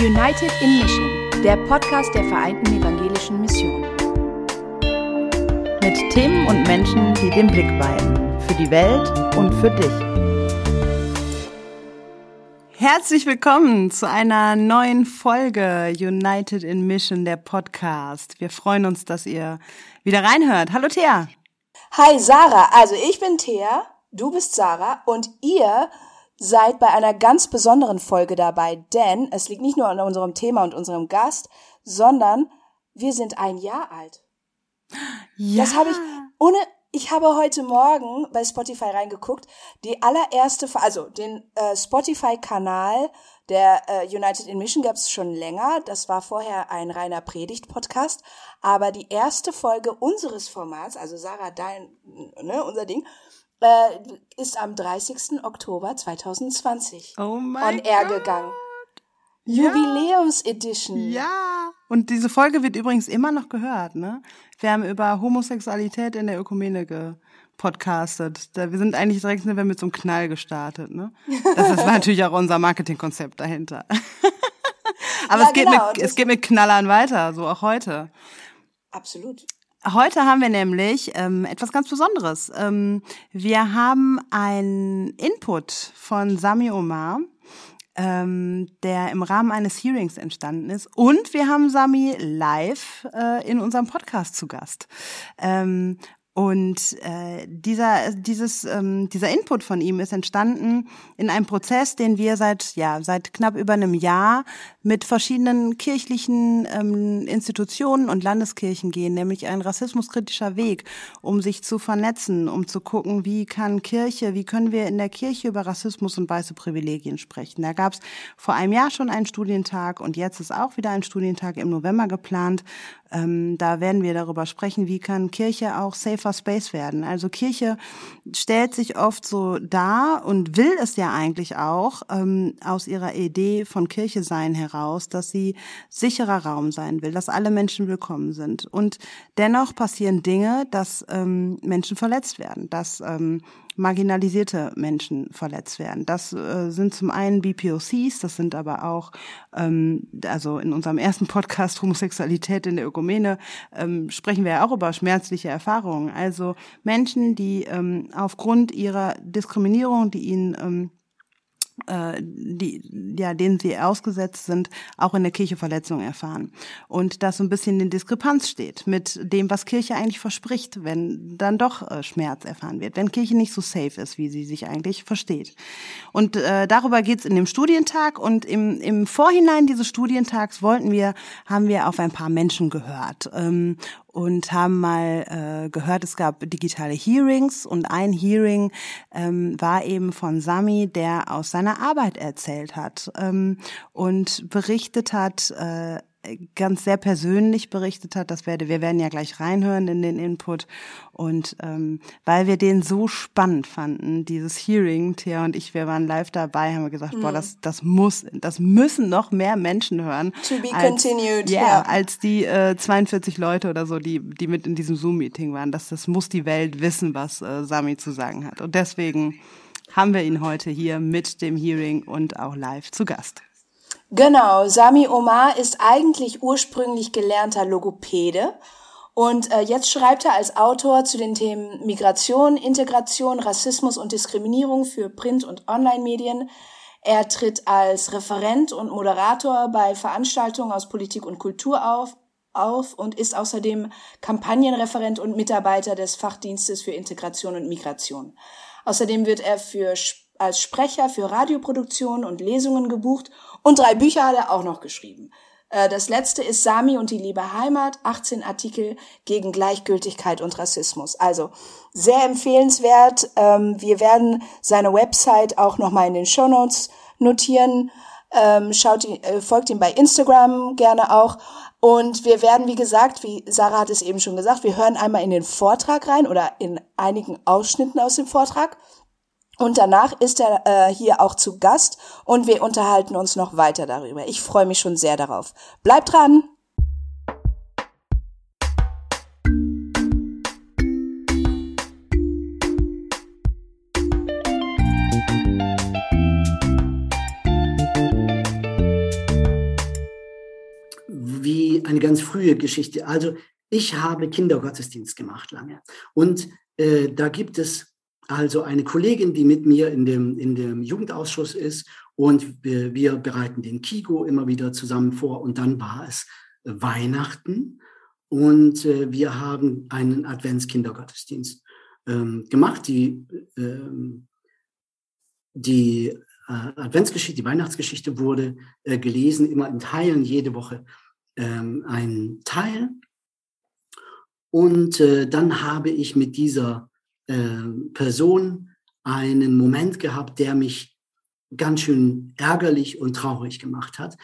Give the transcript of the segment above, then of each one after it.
United in Mission, der Podcast der Vereinten Evangelischen Mission. Mit Themen und Menschen, die den Blick weiten. Für die Welt und für dich. Herzlich willkommen zu einer neuen Folge United in Mission, der Podcast. Wir freuen uns, dass ihr wieder reinhört. Hallo Thea. Hi Sarah, also ich bin Thea, du bist Sarah und ihr seid bei einer ganz besonderen Folge dabei, denn es liegt nicht nur an unserem Thema und unserem Gast, sondern wir sind ein Jahr alt. Ja. Ich habe heute Morgen bei Spotify reingeguckt, die allererste, also den Spotify-Kanal der United in Mission gab es schon länger, das war vorher ein reiner Predigt-Podcast, aber die erste Folge unseres Formats, also Sarah, unser Ding, ist am 30. Oktober 2020 on air gegangen. Ja. Jubiläumsedition. Ja. Und diese Folge wird übrigens immer noch gehört, ne? Wir haben über Homosexualität in der Ökumene gepodcastet. Wir sind eigentlich direkt mit so einem Knall gestartet, ne? Das war natürlich auch unser Marketingkonzept dahinter. Aber ja, es geht mit Knallern weiter, so auch heute. Absolut. Heute haben wir nämlich etwas ganz Besonderes. Wir haben einen Input von Sami Omar, der im Rahmen eines Hearings entstanden ist. Und wir haben Sami live in unserem Podcast zu Gast. Dieser Input von ihm ist entstanden in einem Prozess, den wir seit knapp über einem Jahr mit verschiedenen kirchlichen Institutionen und Landeskirchen gehen, nämlich ein rassismuskritischer Weg, um sich zu vernetzen, um zu gucken, wie können wir in der Kirche über Rassismus und weiße Privilegien sprechen. Da gab es vor einem Jahr schon einen Studientag und jetzt ist auch wieder ein Studientag im November geplant. Da werden wir darüber sprechen, wie kann Kirche auch safer Space werden. Also Kirche stellt sich oft so dar und will es ja eigentlich auch aus ihrer Idee von Kirche sein heraus, dass sie sicherer Raum sein will, dass alle Menschen willkommen sind. Und dennoch passieren Dinge, dass Menschen verletzt werden, dass marginalisierte Menschen verletzt werden. Das sind zum einen BIPOCs, das sind aber auch, also in unserem ersten Podcast Homosexualität in der Ökumene, sprechen wir ja auch über schmerzliche Erfahrungen. Also Menschen, die aufgrund ihrer Diskriminierung, denen sie ausgesetzt sind, auch in der Kirche Verletzungen erfahren. Und das so ein bisschen in Diskrepanz steht mit dem, was Kirche eigentlich verspricht, wenn dann doch Schmerz erfahren wird, wenn Kirche nicht so safe ist, wie sie sich eigentlich versteht. Und darüber geht's in dem Studientag und im Vorhinein dieses Studientags haben wir auf ein paar Menschen gehört. Und haben mal gehört, es gab digitale Hearings und ein Hearing war eben von Sami, der aus seiner Arbeit erzählt hat und berichtet hat, ganz persönlich berichtet hat, wir werden ja gleich reinhören in den Input und weil wir den so spannend fanden, dieses Hearing, Thea und ich, wir waren live dabei, haben wir gesagt, das müssen noch mehr Menschen hören. To be continued. Ja, als die 42 Leute oder so, die mit in diesem Zoom-Meeting waren, das muss die Welt wissen, was Sami zu sagen hat und deswegen haben wir ihn heute hier mit dem Hearing und auch live zu Gast. Genau, Sami Omar ist eigentlich ursprünglich gelernter Logopäde und jetzt schreibt er als Autor zu den Themen Migration, Integration, Rassismus und Diskriminierung für Print- und Online-Medien. Er tritt als Referent und Moderator bei Veranstaltungen aus Politik und Kultur auf und ist außerdem Kampagnenreferent und Mitarbeiter des Fachdienstes für Integration und Migration. Außerdem wird er als Sprecher für Radioproduktionen und Lesungen gebucht und 3 Bücher hat er auch noch geschrieben. Das letzte ist Sami und die liebe Heimat, 18 Artikel gegen Gleichgültigkeit und Rassismus. Also sehr empfehlenswert. Wir werden seine Website auch nochmal in den Shownotes notieren. Folgt ihm bei Instagram gerne auch. Und wir werden, wie gesagt, wie Sarah hat es eben schon gesagt, wir hören einmal in den Vortrag rein oder in einigen Ausschnitten aus dem Vortrag. Und danach ist er hier auch zu Gast und wir unterhalten uns noch weiter darüber. Ich freue mich schon sehr darauf. Bleibt dran! die eine ganz frühe Geschichte. Also ich habe Kindergottesdienst gemacht lange. Und da gibt es also eine Kollegin, die mit mir in dem Jugendausschuss ist, und wir bereiten den Kigo immer wieder zusammen vor. Und dann war es Weihnachten und wir haben einen Adventskindergottesdienst gemacht. Die Adventsgeschichte, die Weihnachtsgeschichte wurde gelesen, immer in Teilen, jede Woche ein Teil. Und dann habe ich mit dieser Person einen Moment gehabt, der mich ganz schön ärgerlich und traurig gemacht hat.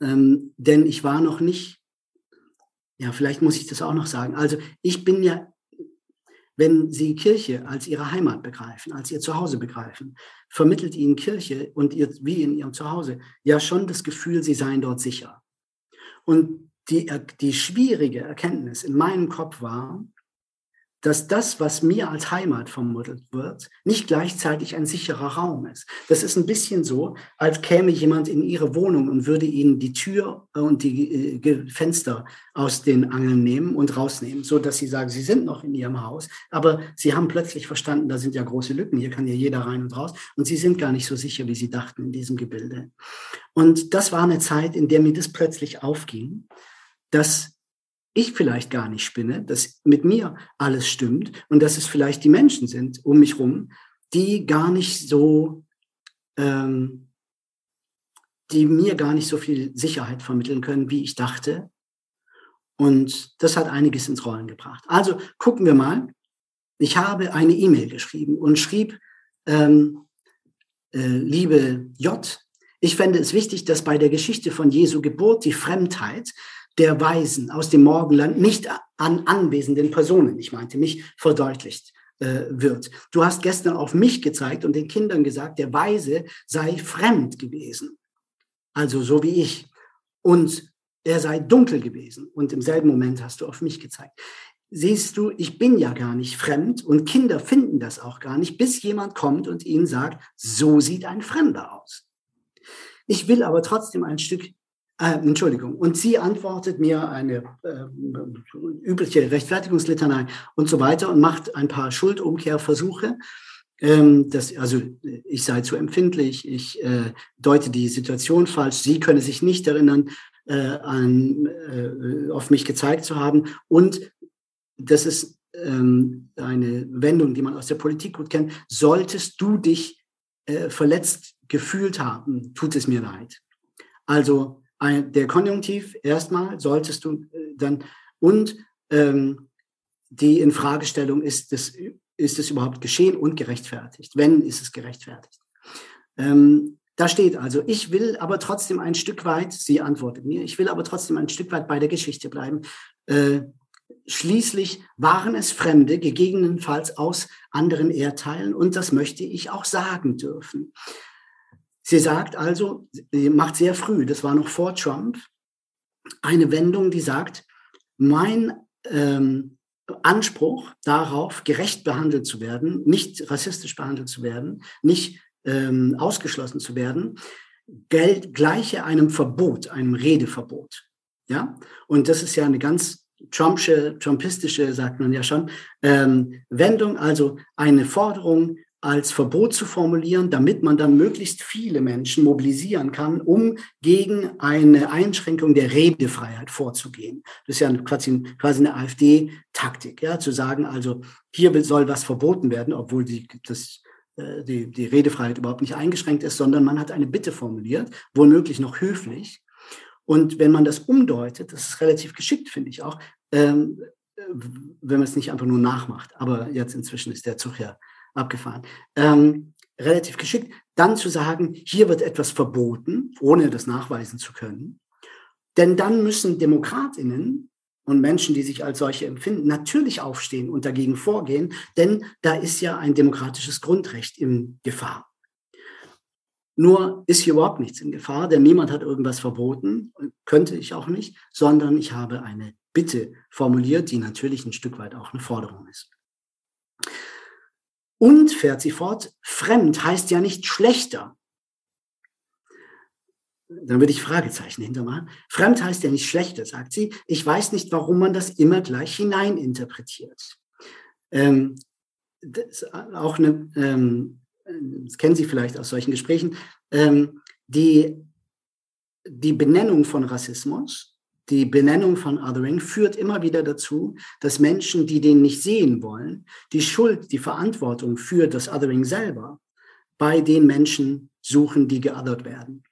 Denn ich war noch nicht, ja, vielleicht muss ich das auch noch sagen. Also ich bin ja, wenn Sie Kirche als Ihre Heimat begreifen, als Ihr Zuhause begreifen, vermittelt Ihnen Kirche und wie in Ihrem Zuhause ja schon das Gefühl, Sie seien dort sicher. Und die schwierige Erkenntnis in meinem Kopf war, dass das, was mir als Heimat vermittelt wird, nicht gleichzeitig ein sicherer Raum ist. Das ist ein bisschen so, als käme jemand in Ihre Wohnung und würde Ihnen die Tür und die Fenster aus den Angeln nehmen und rausnehmen, sodass Sie sagen, Sie sind noch in Ihrem Haus, aber Sie haben plötzlich verstanden, da sind ja große Lücken, hier kann ja jeder rein und raus und Sie sind gar nicht so sicher, wie Sie dachten in diesem Gebilde. Und das war eine Zeit, in der mir das plötzlich aufging, dass ich vielleicht gar nicht spinne, dass mit mir alles stimmt und dass es vielleicht die Menschen sind um mich rum, die gar nicht so, die mir gar nicht so viel Sicherheit vermitteln können, wie ich dachte. Und das hat einiges ins Rollen gebracht. Also gucken wir mal. Ich habe eine E-Mail geschrieben und schrieb, liebe J, ich fände es wichtig, dass bei der Geschichte von Jesu Geburt die Fremdheit der Weisen aus dem Morgenland nicht an anwesenden Personen, ich meinte mich, verdeutlicht wird. Du hast gestern auf mich gezeigt und den Kindern gesagt, der Weise sei fremd gewesen, also so wie ich, und er sei dunkel gewesen und im selben Moment hast du auf mich gezeigt. Siehst du, ich bin ja gar nicht fremd und Kinder finden das auch gar nicht, bis jemand kommt und ihnen sagt, so sieht ein Fremder aus. Ich will aber trotzdem ein Stück Entschuldigung. Und sie antwortet mir eine übliche Rechtfertigungslitanei und so weiter und macht ein paar Schuldumkehrversuche. Also ich sei zu empfindlich, ich deute die Situation falsch, sie könne sich nicht erinnern, auf mich gezeigt zu haben. Und das ist eine Wendung, die man aus der Politik gut kennt. Solltest du dich verletzt gefühlt haben, tut es mir leid. Also der Konjunktiv erstmal solltest du dann und die Infragestellung, ist es überhaupt geschehen und gerechtfertigt? Wenn, ist es gerechtfertigt? Da steht also, ich will aber trotzdem ein Stück weit, sie antwortet mir, ich will aber trotzdem ein Stück weit bei der Geschichte bleiben. Schließlich waren es Fremde, gegebenenfalls aus anderen Erdteilen und das möchte ich auch sagen dürfen. Sie sagt also, sie macht sehr früh, das war noch vor Trump, eine Wendung, die sagt, mein Anspruch darauf, gerecht behandelt zu werden, nicht rassistisch behandelt zu werden, nicht ausgeschlossen zu werden, gleiche einem Verbot, einem Redeverbot. Ja? Und das ist ja eine ganz trumpistische, sagt man ja schon, Wendung, also eine Forderung, als Verbot zu formulieren, damit man dann möglichst viele Menschen mobilisieren kann, um gegen eine Einschränkung der Redefreiheit vorzugehen. Das ist ja quasi eine AfD-Taktik, ja, zu sagen, also hier soll was verboten werden, obwohl die Redefreiheit überhaupt nicht eingeschränkt ist, sondern man hat eine Bitte formuliert, womöglich noch höflich. Und wenn man das umdeutet, das ist relativ geschickt, finde ich auch, wenn man es nicht einfach nur nachmacht. Aber jetzt inzwischen ist der Zug ja abgefahren, relativ geschickt, dann zu sagen, hier wird etwas verboten, ohne das nachweisen zu können. Denn dann müssen DemokratInnen und Menschen, die sich als solche empfinden, natürlich aufstehen und dagegen vorgehen, denn da ist ja ein demokratisches Grundrecht in Gefahr. Nur ist hier überhaupt nichts in Gefahr, denn niemand hat irgendwas verboten, könnte ich auch nicht, sondern ich habe eine Bitte formuliert, die natürlich ein Stück weit auch eine Forderung ist. Und, fährt sie fort, fremd heißt ja nicht schlechter. Dann würde ich Fragezeichen hintermachen. Fremd heißt ja nicht schlechter, sagt sie. Ich weiß nicht, warum man das immer gleich hineininterpretiert. Das ist auch eine, das kennen Sie vielleicht aus solchen Gesprächen, die Benennung von Rassismus, die Benennung von Othering führt immer wieder dazu, dass Menschen, die den nicht sehen wollen, die Schuld, die Verantwortung für das Othering selber bei den Menschen suchen, die geothert werden.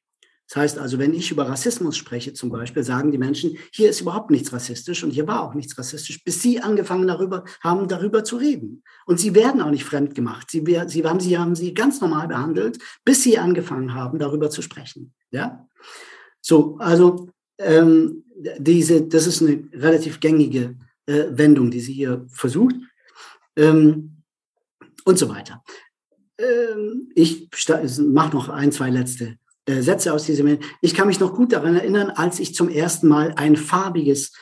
Das heißt also, wenn ich über Rassismus spreche zum Beispiel, sagen die Menschen, hier ist überhaupt nichts rassistisch und hier war auch nichts rassistisch, bis sie angefangen haben, darüber zu reden. Und sie werden auch nicht fremd gemacht. Sie haben sie ganz normal behandelt, bis sie angefangen haben, darüber zu sprechen. Ja? So, also das ist eine relativ gängige Wendung, die sie hier versucht und so weiter. Ich mache noch ein, zwei letzte Sätze aus diesem. Ich kann mich noch gut daran erinnern, als ich zum ersten Mal ein farbiges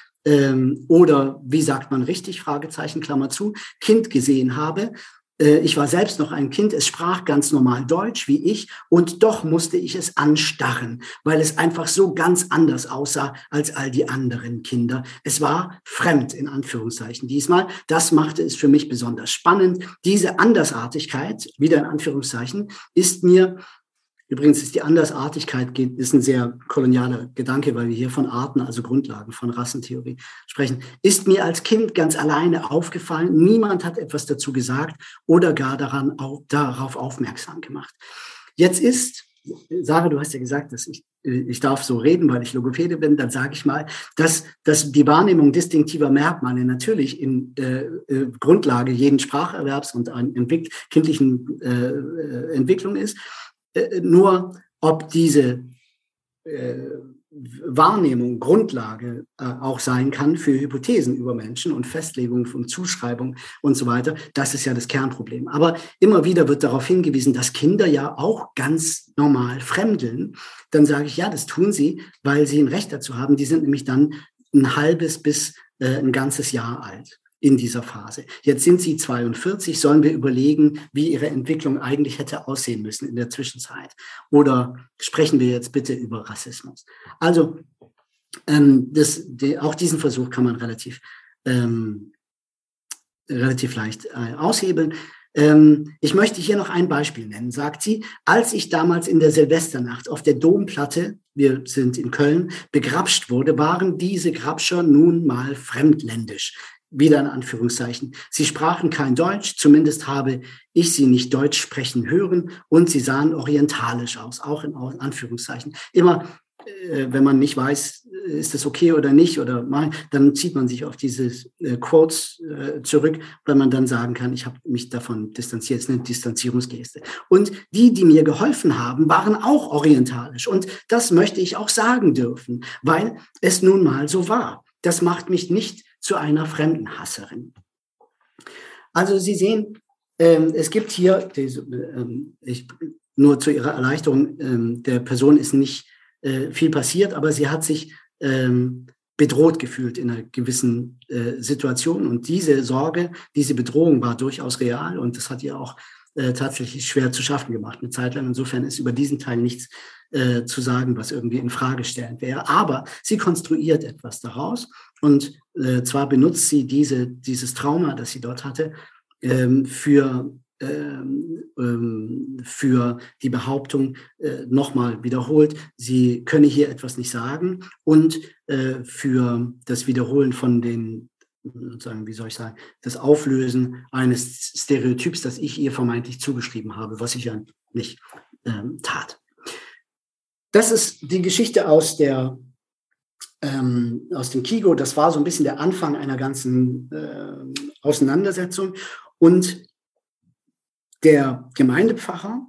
oder wie sagt man richtig, Fragezeichen, Klammer zu, Kind gesehen habe. Ich war selbst noch ein Kind, es sprach ganz normal Deutsch wie ich und doch musste ich es anstarren, weil es einfach so ganz anders aussah als all die anderen Kinder. Es war fremd, in Anführungszeichen diesmal. Das machte es für mich besonders spannend. Diese Andersartigkeit, wieder in Anführungszeichen, ist mir... Übrigens ist die Andersartigkeit ist ein sehr kolonialer Gedanke, weil wir hier von Arten, also Grundlagen von Rassentheorie sprechen, ist mir als Kind ganz alleine aufgefallen. Niemand hat etwas dazu gesagt oder gar darauf aufmerksam gemacht. Jetzt ist, Sarah, du hast ja gesagt, dass ich darf so reden, weil ich Logopäde bin, dann sage ich mal, dass die Wahrnehmung distinktiver Merkmale natürlich in Grundlage jeden Spracherwerbs und einer kindlichen Entwicklung ist. Nur ob diese Wahrnehmung Grundlage auch sein kann für Hypothesen über Menschen und Festlegungen von Zuschreibung und so weiter, das ist ja das Kernproblem. Aber immer wieder wird darauf hingewiesen, dass Kinder ja auch ganz normal fremdeln. Dann sage ich, ja, das tun sie, weil sie ein Recht dazu haben. Die sind nämlich dann ein halbes bis ein ganzes Jahr alt in dieser Phase. Jetzt sind sie 42, sollen wir überlegen, wie ihre Entwicklung eigentlich hätte aussehen müssen in der Zwischenzeit? Oder sprechen wir jetzt bitte über Rassismus? Also auch diesen Versuch kann man relativ leicht aushebeln. Ich möchte hier noch ein Beispiel nennen, sagt sie. Als ich damals in der Silvesternacht auf der Domplatte, wir sind in Köln, begrapscht wurde, waren diese Grabscher nun mal fremdländisch. Wieder in Anführungszeichen. Sie sprachen kein Deutsch, zumindest habe ich sie nicht Deutsch sprechen hören und sie sahen orientalisch aus, auch in Anführungszeichen. Immer, wenn man nicht weiß, ist das okay oder nicht, oder dann zieht man sich auf diese Quotes zurück, weil man dann sagen kann, ich habe mich davon distanziert, das ist eine Distanzierungsgeste. Und die mir geholfen haben, waren auch orientalisch und das möchte ich auch sagen dürfen, weil es nun mal so war. Das macht mich nicht zu einer Fremdenhasserin. Also Sie sehen, es gibt hier, nur zu Ihrer Erleichterung, der Person ist nicht viel passiert, aber sie hat sich bedroht gefühlt in einer gewissen Situation. Und diese Sorge, diese Bedrohung war durchaus real und das hat ihr auch tatsächlich schwer zu schaffen gemacht eine Zeit lang. Insofern ist über diesen Teil nichts zu sagen, was irgendwie in Frage stellend wäre. Aber sie konstruiert etwas daraus und zwar benutzt sie dieses Trauma, das sie dort hatte, für die Behauptung nochmal wiederholt, sie könne hier etwas nicht sagen und für das Wiederholen von den sozusagen, wie soll ich sagen, das Auflösen eines Stereotyps, das ich ihr vermeintlich zugeschrieben habe, was ich ja nicht tat. Das ist die Geschichte aus dem KIGO. Das war so ein bisschen der Anfang einer ganzen Auseinandersetzung. Und der Gemeindepfarrer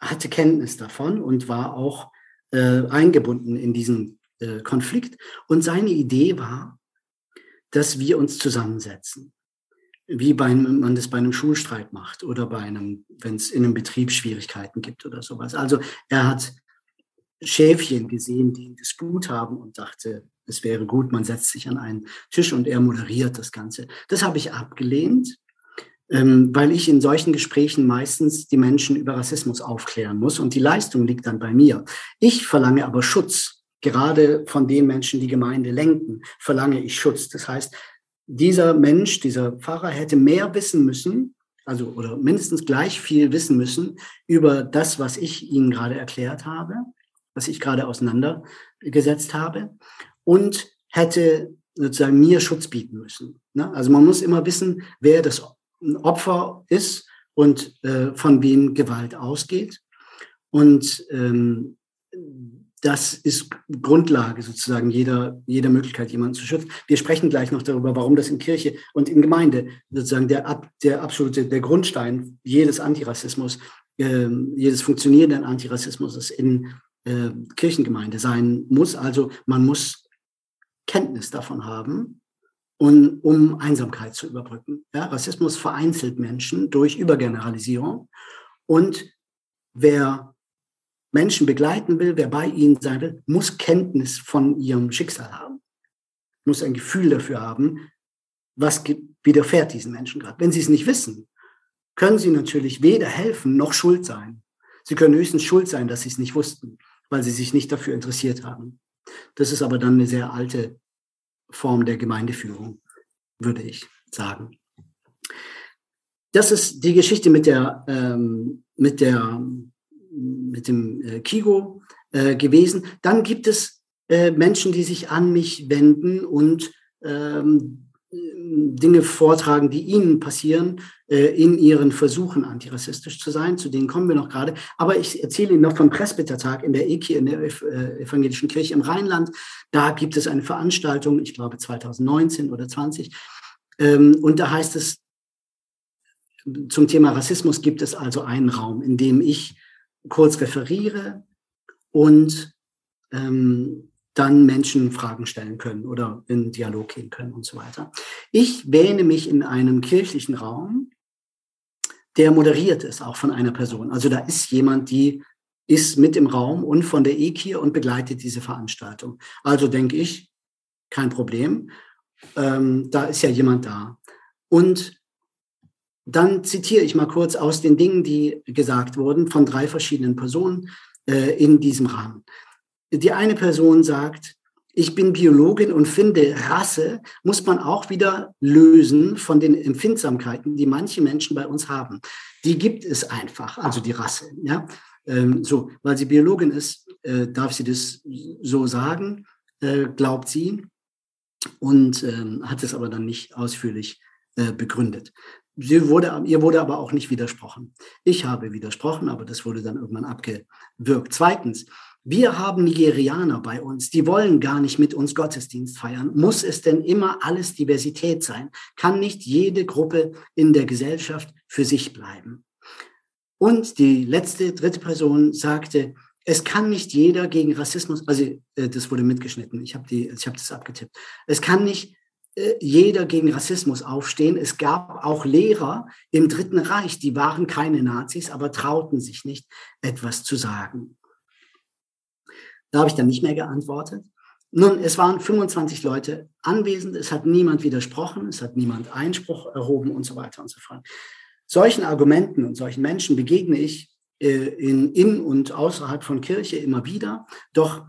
hatte Kenntnis davon und war auch eingebunden in diesen Konflikt. Und seine Idee war, dass wir uns zusammensetzen, wie man das bei einem Schulstreit macht oder wenn es in einem Betrieb Schwierigkeiten gibt oder sowas. Also er hat Schäfchen gesehen, die einen Disput haben und dachte, es wäre gut, man setzt sich an einen Tisch und er moderiert das Ganze. Das habe ich abgelehnt, weil ich in solchen Gesprächen meistens die Menschen über Rassismus aufklären muss und die Leistung liegt dann bei mir. Ich verlange aber Schutz, gerade von den Menschen, die Gemeinde lenken, verlange ich Schutz. Das heißt, dieser Mensch, dieser Pfarrer hätte mehr wissen müssen, also oder mindestens gleich viel wissen müssen über das, was ich Ihnen gerade erklärt habe, was ich gerade auseinandergesetzt habe und hätte sozusagen mir Schutz bieten müssen. Also man muss immer wissen, wer das Opfer ist und von wem Gewalt ausgeht. Und das ist Grundlage sozusagen jeder Möglichkeit, jemanden zu schützen. Wir sprechen gleich noch darüber, warum das in Kirche und in Gemeinde sozusagen der absolute Grundstein jedes Antirassismus, jedes funktionierenden Antirassismus in Kirchengemeinde sein muss. Also man muss Kenntnis davon haben, um Einsamkeit zu überbrücken. Ja, Rassismus vereinzelt Menschen durch Übergeneralisierung. Und wer Menschen begleiten will, wer bei ihnen sein will, muss Kenntnis von ihrem Schicksal haben, muss ein Gefühl dafür haben, was widerfährt diesen Menschen gerade. Wenn sie es nicht wissen, können sie natürlich weder helfen noch schuld sein. Sie können höchstens schuld sein, dass sie es nicht wussten, weil sie sich nicht dafür interessiert haben. Das ist aber dann eine sehr alte Form der Gemeindeführung, würde ich sagen. Das ist die Geschichte mit dem Kigo gewesen. Dann gibt es Menschen, die sich an mich wenden und Dinge vortragen, die ihnen passieren, in ihren Versuchen, antirassistisch zu sein. Zu denen kommen wir noch gerade. Aber ich erzähle Ihnen noch vom Presbytertag in der EKD, in der Evangelischen Kirche im Rheinland. Da gibt es eine Veranstaltung, ich glaube 2019 oder 2020. Und da heißt es, zum Thema Rassismus gibt es also einen Raum, in dem ich kurz referiere und dann Menschen Fragen stellen können oder in Dialog gehen können und so weiter. Ich wähne mich in einem kirchlichen Raum, der moderiert ist, auch von einer Person. Also da ist jemand, die ist mit im Raum und von der EKIR und begleitet diese Veranstaltung. Also denke ich, kein Problem, da ist ja jemand da. Und dann zitiere ich mal kurz aus den Dingen, die gesagt wurden von 3 verschiedenen Personen in diesem Rahmen. Die eine Person sagt, ich bin Biologin und finde, Rasse muss man auch wieder lösen von den Empfindsamkeiten, die manche Menschen bei uns haben. Die gibt es einfach, also die Rasse. Ja? So, weil sie Biologin ist, darf sie das so sagen, glaubt sie, und hat es aber dann nicht ausführlich begründet. Ihr wurde aber auch nicht widersprochen. Ich habe widersprochen, aber das wurde dann irgendwann abgewürgt. Zweitens, wir haben Nigerianer bei uns, die wollen gar nicht mit uns Gottesdienst feiern. Muss es denn immer alles Diversität sein? Kann nicht jede Gruppe in der Gesellschaft für sich bleiben? Und die dritte Person sagte, es kann nicht jeder gegen Rassismus, also das wurde mitgeschnitten, ich habe das abgetippt. Es kann nicht jeder gegen Rassismus aufstehen. Es gab auch Lehrer im Dritten Reich, die waren keine Nazis, aber trauten sich nicht, etwas zu sagen. Da habe ich dann nicht mehr geantwortet. Nun, es waren 25 Leute anwesend, es hat niemand widersprochen, es hat niemand Einspruch erhoben und so weiter und so fort. Solchen Argumenten und solchen Menschen begegne ich in und außerhalb von Kirche immer wieder. Doch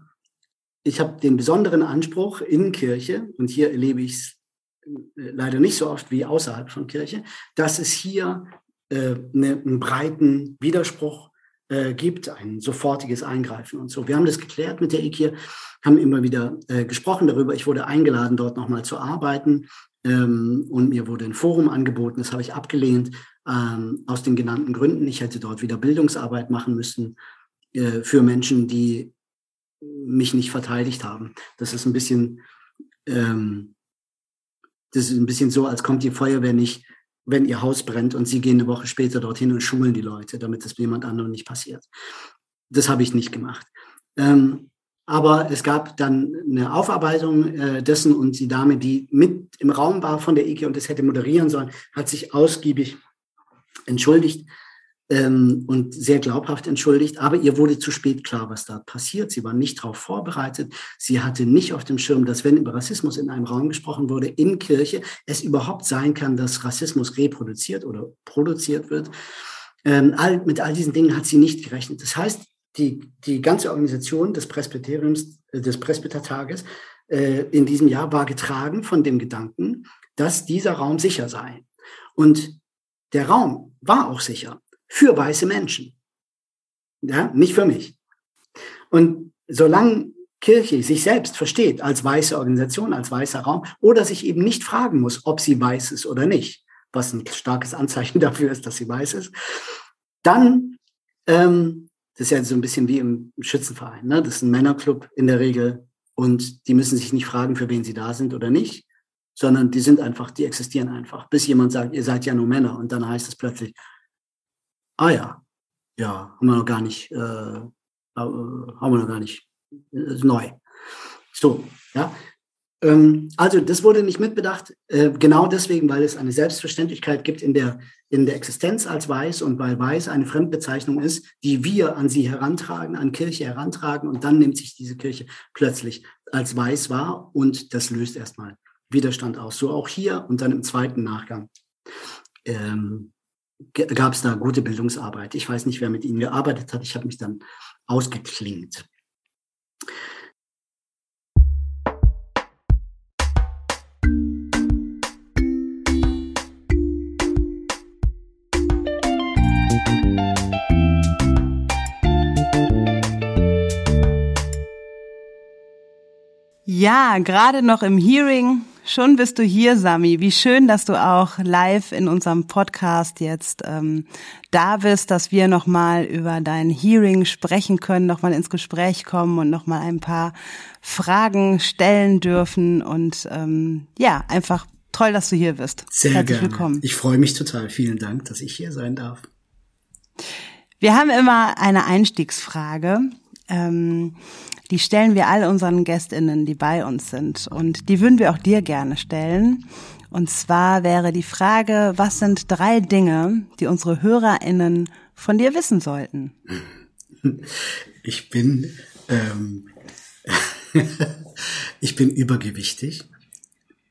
ich habe den besonderen Anspruch in Kirche, und hier erlebe ich es leider nicht so oft wie außerhalb von Kirche, dass es hier einen breiten Widerspruch gibt, ein sofortiges Eingreifen und so. Wir haben das geklärt mit der EKIR, haben immer wieder gesprochen darüber. Ich wurde eingeladen, dort nochmal zu arbeiten, und mir wurde ein Forum angeboten. Das habe ich abgelehnt aus den genannten Gründen. Ich hätte dort wieder Bildungsarbeit machen müssen für Menschen, die mich nicht verteidigt haben. Das ist ein bisschen so, als kommt die Feuerwehr nicht, wenn ihr Haus brennt, und sie gehen eine Woche später dorthin und schulen die Leute, damit das jemand anderem nicht passiert. Das habe ich nicht gemacht. Aber es gab dann eine Aufarbeitung dessen, und die Dame, die mit im Raum war von der EKI und das hätte moderieren sollen, hat sich ausgiebig entschuldigt und sehr glaubhaft entschuldigt, aber ihr wurde zu spät klar, was da passiert. Sie war nicht darauf vorbereitet. Sie hatte nicht auf dem Schirm, dass, wenn über Rassismus in einem Raum gesprochen wurde, in Kirche, es überhaupt sein kann, dass Rassismus reproduziert oder produziert wird. Mit all diesen Dingen hat sie nicht gerechnet. Das heißt, die ganze Organisation des Presbyteriums, des Presbytertages in diesem Jahr war getragen von dem Gedanken, dass dieser Raum sicher sei. Und der Raum war auch sicher. Für weiße Menschen, ja, nicht für mich. Und solange Kirche sich selbst versteht als weiße Organisation, als weißer Raum, oder sich eben nicht fragen muss, ob sie weiß ist oder nicht, was ein starkes Anzeichen dafür ist, dass sie weiß ist, dann, das ist ja so ein bisschen wie im Schützenverein, ne? Das ist ein Männerclub in der Regel und die müssen sich nicht fragen, für wen sie da sind oder nicht, sondern die sind einfach, die existieren einfach, bis jemand sagt, ihr seid ja nur Männer, und dann heißt es plötzlich, ah ja, haben wir noch gar nicht, neu. So, ja. Also das wurde nicht mitbedacht, genau deswegen, weil es eine Selbstverständlichkeit gibt in der Existenz als weiß und weil weiß eine Fremdbezeichnung ist, die wir an sie herantragen, an Kirche herantragen, und dann nimmt sich diese Kirche plötzlich als weiß wahr und das löst erstmal Widerstand aus. So auch hier, und dann im zweiten Nachgang gab es da gute Bildungsarbeit. Ich weiß nicht, wer mit ihnen gearbeitet hat. Ich habe mich dann ausgeklingt. Ja, gerade noch im Hearing. Schon bist du hier, Sami. Wie schön, dass du auch live in unserem Podcast jetzt da bist, dass wir nochmal über dein Hearing sprechen können, nochmal ins Gespräch kommen und nochmal ein paar Fragen stellen dürfen. Und ja, einfach toll, dass du hier bist. Sehr herzlich gerne. Willkommen. Ich freue mich total. Vielen Dank, dass ich hier sein darf. Wir haben immer eine Einstiegsfrage. Die stellen wir all unseren GästInnen, die bei uns sind. Und die würden wir auch dir gerne stellen. Und zwar wäre die Frage, was sind 3 Dinge, die unsere HörerInnen von dir wissen sollten? Ich bin übergewichtig.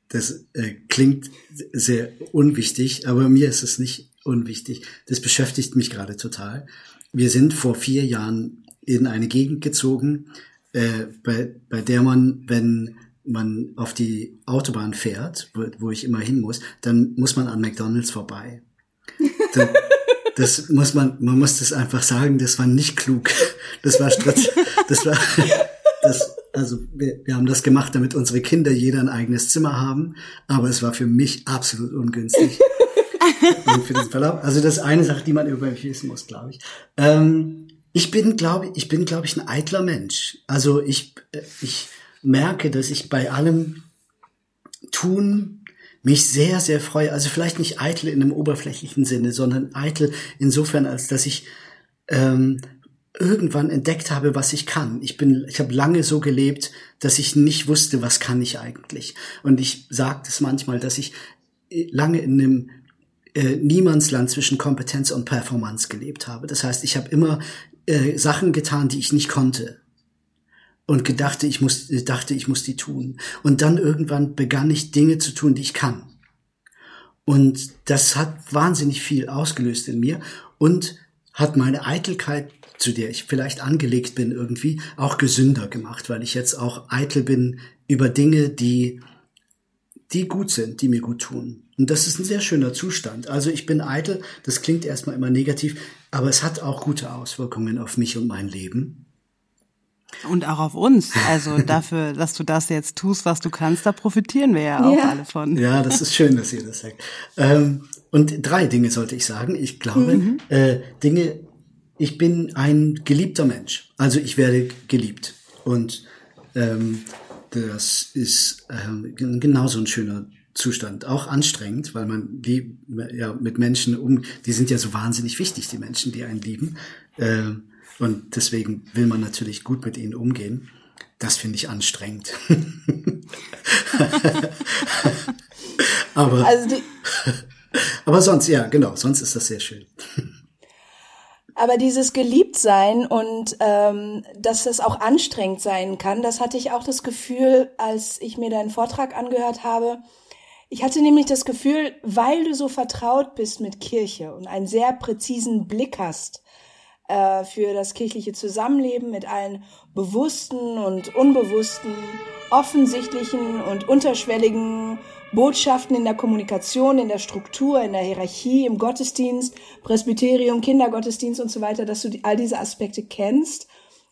Das klingt sehr unwichtig, aber mir ist es nicht unwichtig. Das beschäftigt mich gerade total. Wir sind vor 4 Jahren in eine Gegend gezogen, bei der man, wenn man auf die Autobahn fährt, wo ich immer hin muss, dann muss man an McDonald's vorbei. Das muss man muss das einfach sagen, das war nicht klug. Also wir haben das gemacht, damit unsere Kinder jeder ein eigenes Zimmer haben, aber es war für mich absolut ungünstig. Für diesen Verlauf. Also das ist eine Sache, die man überwiesen muss, glaube ich. Ich bin, glaube ich, ein eitler Mensch. Also ich merke, dass ich bei allem Tun mich sehr, sehr freue. Also vielleicht nicht eitel in einem oberflächlichen Sinne, sondern eitel insofern, als dass ich irgendwann entdeckt habe, was ich kann. Ich habe lange so gelebt, dass ich nicht wusste, was kann ich eigentlich. Und ich sage das manchmal, dass ich lange in einem Niemandsland zwischen Kompetenz und Performance gelebt habe. Das heißt, ich habe immer Sachen getan, die ich nicht konnte und dachte, ich muss die tun. Und dann irgendwann begann ich Dinge zu tun, die ich kann. Und das hat wahnsinnig viel ausgelöst in mir und hat meine Eitelkeit, zu der ich vielleicht angelegt bin irgendwie, auch gesünder gemacht, weil ich jetzt auch eitel bin über Dinge, die gut sind, die mir gut tun. Und das ist ein sehr schöner Zustand. Also ich bin eitel, das klingt erstmal immer negativ, aber es hat auch gute Auswirkungen auf mich und mein Leben. Und auch auf uns. Also dafür, dass du das jetzt tust, was du kannst, da profitieren wir ja auch alle von. Ja, das ist schön, dass ihr das sagt. Und 3 Dinge sollte ich sagen. Ich glaube, ich bin ein geliebter Mensch. Also ich werde geliebt. Und das ist genauso ein schöner Zustand, auch anstrengend, weil man mit Menschen die sind ja so wahnsinnig wichtig, die Menschen, die einen lieben, und deswegen will man natürlich gut mit ihnen umgehen. Das finde ich anstrengend. aber sonst ist das sehr schön. Aber dieses Geliebtsein und dass es auch anstrengend sein kann, das hatte ich auch das Gefühl, als ich mir deinen Vortrag angehört habe. Ich hatte nämlich das Gefühl, weil du so vertraut bist mit Kirche und einen sehr präzisen Blick hast für das kirchliche Zusammenleben mit allen bewussten und unbewussten, offensichtlichen und unterschwelligen Botschaften in der Kommunikation, in der Struktur, in der Hierarchie, im Gottesdienst, Presbyterium, Kindergottesdienst und so weiter, dass du all diese Aspekte kennst,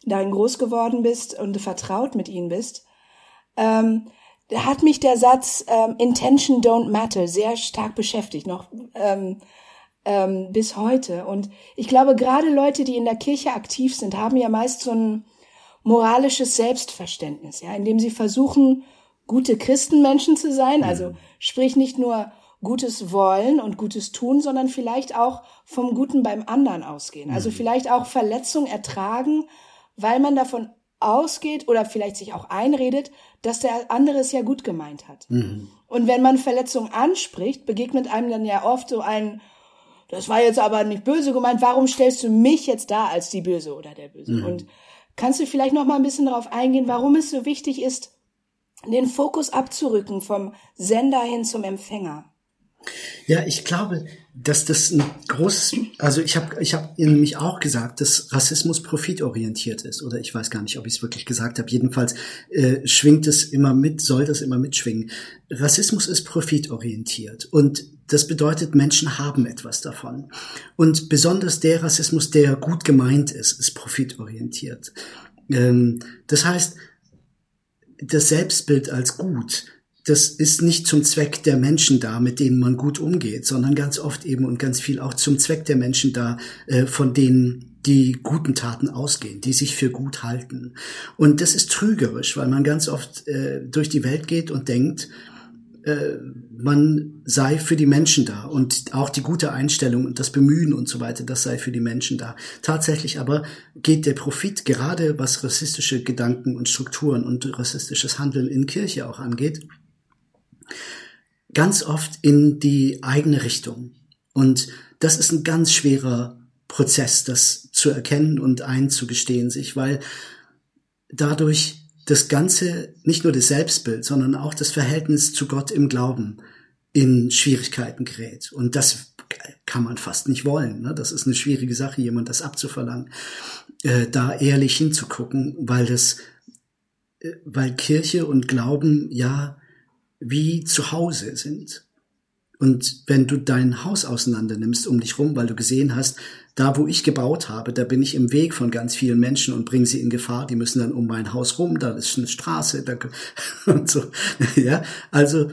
darin groß geworden bist und vertraut mit ihnen bist, hat mich der Satz Intention don't matter sehr stark beschäftigt, noch bis heute. Und ich glaube, gerade Leute, die in der Kirche aktiv sind, haben ja meist so ein moralisches Selbstverständnis, ja, indem sie versuchen, gute Christenmenschen zu sein, also sprich nicht nur gutes Wollen und gutes Tun, sondern vielleicht auch vom Guten beim anderen ausgehen. Also vielleicht auch Verletzung ertragen, weil man davon ausgeht oder vielleicht sich auch einredet, dass der andere es ja gut gemeint hat. Und wenn man Verletzung anspricht, begegnet einem dann ja oft so ein, das war jetzt aber nicht böse gemeint, warum stellst du mich jetzt da als die Böse oder der Böse? Und kannst du vielleicht noch mal ein bisschen darauf eingehen, warum es so wichtig ist, den Fokus abzurücken vom Sender hin zum Empfänger? Ja, ich glaube, dass das ein großes, also ich hab nämlich auch gesagt, dass Rassismus profitorientiert ist, oder ich weiß gar nicht, ob ich es wirklich gesagt habe. Jedenfalls schwingt es immer mit, soll das immer mitschwingen. Rassismus ist profitorientiert und das bedeutet, Menschen haben etwas davon. Und besonders der Rassismus, der gut gemeint ist, ist profitorientiert. Das heißt, das Selbstbild als gut, das ist nicht zum Zweck der Menschen da, mit denen man gut umgeht, sondern ganz oft eben und ganz viel auch zum Zweck der Menschen da, von denen die guten Taten ausgehen, die sich für gut halten. Und das ist trügerisch, weil man ganz oft durch die Welt geht und denkt, man sei für die Menschen da und auch die gute Einstellung und das Bemühen und so weiter, das sei für die Menschen da. Tatsächlich aber geht der Profit, gerade was rassistische Gedanken und Strukturen und rassistisches Handeln in Kirche auch angeht, ganz oft in die eigene Richtung. Und das ist ein ganz schwerer Prozess, das zu erkennen und einzugestehen sich, weil dadurch das Ganze, nicht nur das Selbstbild, sondern auch das Verhältnis zu Gott im Glauben in Schwierigkeiten gerät. Und das kann man fast nicht wollen, ne? Das ist eine schwierige Sache, jemand das abzuverlangen, da ehrlich hinzugucken, weil Kirche und Glauben ja wie zu Hause sind. Und wenn du dein Haus auseinander nimmst um dich rum, weil du gesehen hast, da wo ich gebaut habe, da bin ich im Weg von ganz vielen Menschen und bringe sie in Gefahr, die müssen dann um mein Haus rum, da ist eine Straße da und so. Ja, also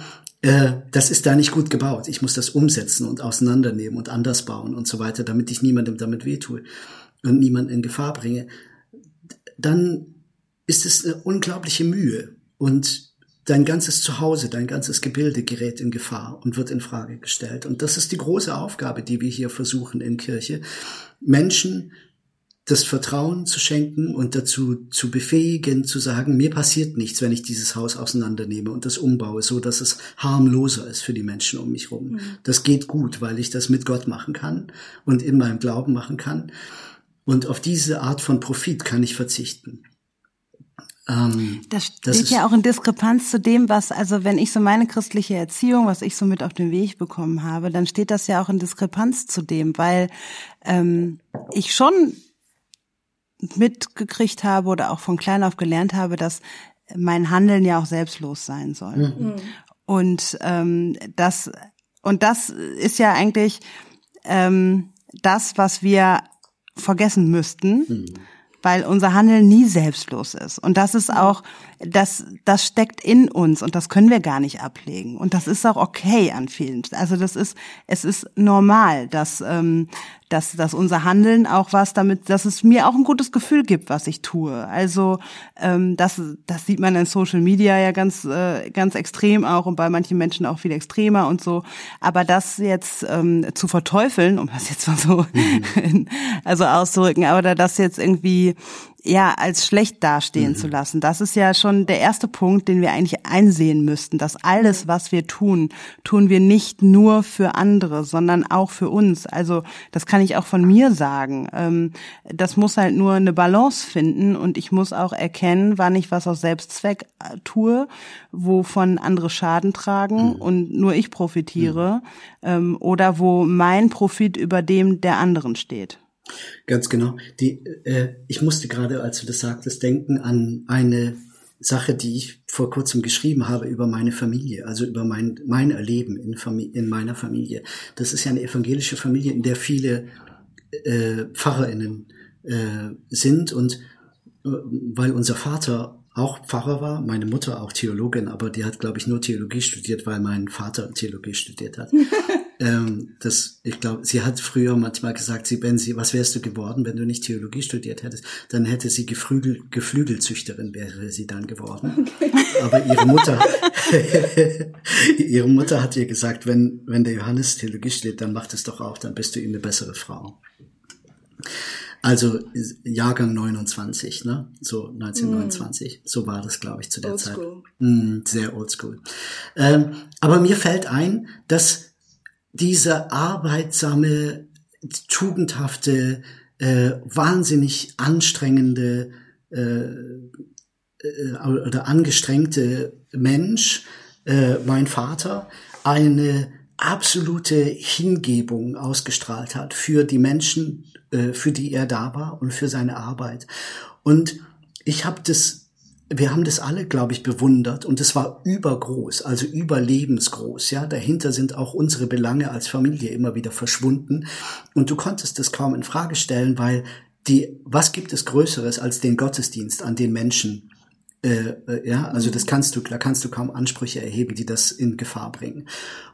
das ist da nicht gut gebaut. Ich muss das umsetzen und auseinandernehmen und anders bauen und so weiter, damit ich niemandem damit wehtue und niemanden in Gefahr bringe. Dann ist es eine unglaubliche Mühe und dein ganzes Zuhause, dein ganzes Gebilde gerät in Gefahr und wird in Frage gestellt. Und das ist die große Aufgabe, die wir hier versuchen in Kirche, Menschen das Vertrauen zu schenken und dazu zu befähigen, zu sagen, mir passiert nichts, wenn ich dieses Haus auseinandernehme und das umbaue, so dass es harmloser ist für die Menschen um mich rum. Mhm. Das geht gut, weil ich das mit Gott machen kann und in meinem Glauben machen kann. Und auf diese Art von Profit kann ich verzichten. Das steht ja auch in Diskrepanz zu dem, was, also wenn ich so meine christliche Erziehung, was ich so mit auf den Weg bekommen habe, dann steht das ja auch in Diskrepanz zu dem, weil ich schon mitgekriegt habe oder auch von klein auf gelernt habe, dass mein Handeln ja auch selbstlos sein soll. Mhm. Und das ist ja eigentlich das, was wir vergessen müssten. Mhm. Weil unser Handeln nie selbstlos ist. Und das ist auch, das steckt in uns und das können wir gar nicht ablegen. Und das ist auch okay an vielen. Also es ist normal, dass unser Handeln auch was damit, dass es mir auch ein gutes Gefühl gibt, was ich tue. Also das sieht man in Social Media ja ganz extrem auch und bei manchen Menschen auch viel extremer und so. Aber das jetzt zu verteufeln, um das jetzt mal so auszudrücken, aber das jetzt irgendwie ja, als schlecht dastehen zu lassen. Das ist ja schon der erste Punkt, den wir eigentlich einsehen müssten, dass alles, was wir tun, tun wir nicht nur für andere, sondern auch für uns. Also das kann ich auch von mir sagen. Das muss halt nur eine Balance finden und ich muss auch erkennen, wann ich was aus Selbstzweck tue, wovon andere Schaden tragen und nur ich profitiere oder wo mein Profit über dem der anderen steht. Ganz genau. Ich musste gerade, als du das sagtest, denken an eine Sache, die ich vor kurzem geschrieben habe über meine Familie, also über mein Erleben in meiner Familie. Das ist ja eine evangelische Familie, in der viele PfarrerInnen sind, und weil unser Vater auch Pfarrer war, meine Mutter auch Theologin, aber die hat, glaube ich, nur Theologie studiert, weil mein Vater Theologie studiert hat. Ich glaube, sie hat früher manchmal gesagt, Bensi, was wärst du geworden, wenn du nicht Theologie studiert hättest? Dann hätte sie Geflügelzüchterin wäre sie dann geworden. Okay. Aber ihre Mutter hat ihr gesagt, wenn der Johannes Theologie studiert, dann macht es doch auch, dann bist du ihm eine bessere Frau. Also Jahrgang 29, ne? So 1929. So war das, glaube ich, zu der Zeit. Sehr oldschool. Aber mir fällt ein, dass diese arbeitsame, tugendhafte, wahnsinnig anstrengende oder angestrengte Mensch, mein Vater, eine absolute Hingebung ausgestrahlt hat für die Menschen, für die er da war und für seine Arbeit. Und wir haben das alle, glaube ich, bewundert, und es war übergroß, also überlebensgroß, ja. Dahinter sind auch unsere Belange als Familie immer wieder verschwunden, und du konntest das kaum in Frage stellen, weil was gibt es Größeres als den Gottesdienst an den Menschen? Das kannst du kaum Ansprüche erheben, die das in Gefahr bringen.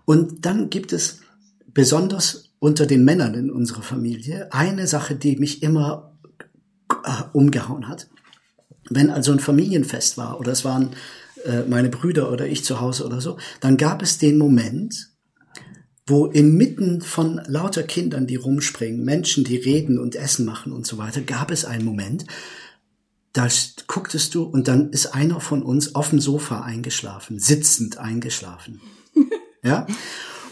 Und dann gibt es besonders unter den Männern in unserer Familie eine Sache, die mich immer umgehauen hat. Wenn also ein Familienfest war oder es waren meine Brüder oder ich zu Hause oder so, dann gab es den Moment, wo inmitten von lauter Kindern, die rumspringen, Menschen, die reden und Essen machen und so weiter, gab es einen Moment, da gucktest du und dann ist einer von uns auf dem Sofa eingeschlafen, sitzend eingeschlafen. Ja?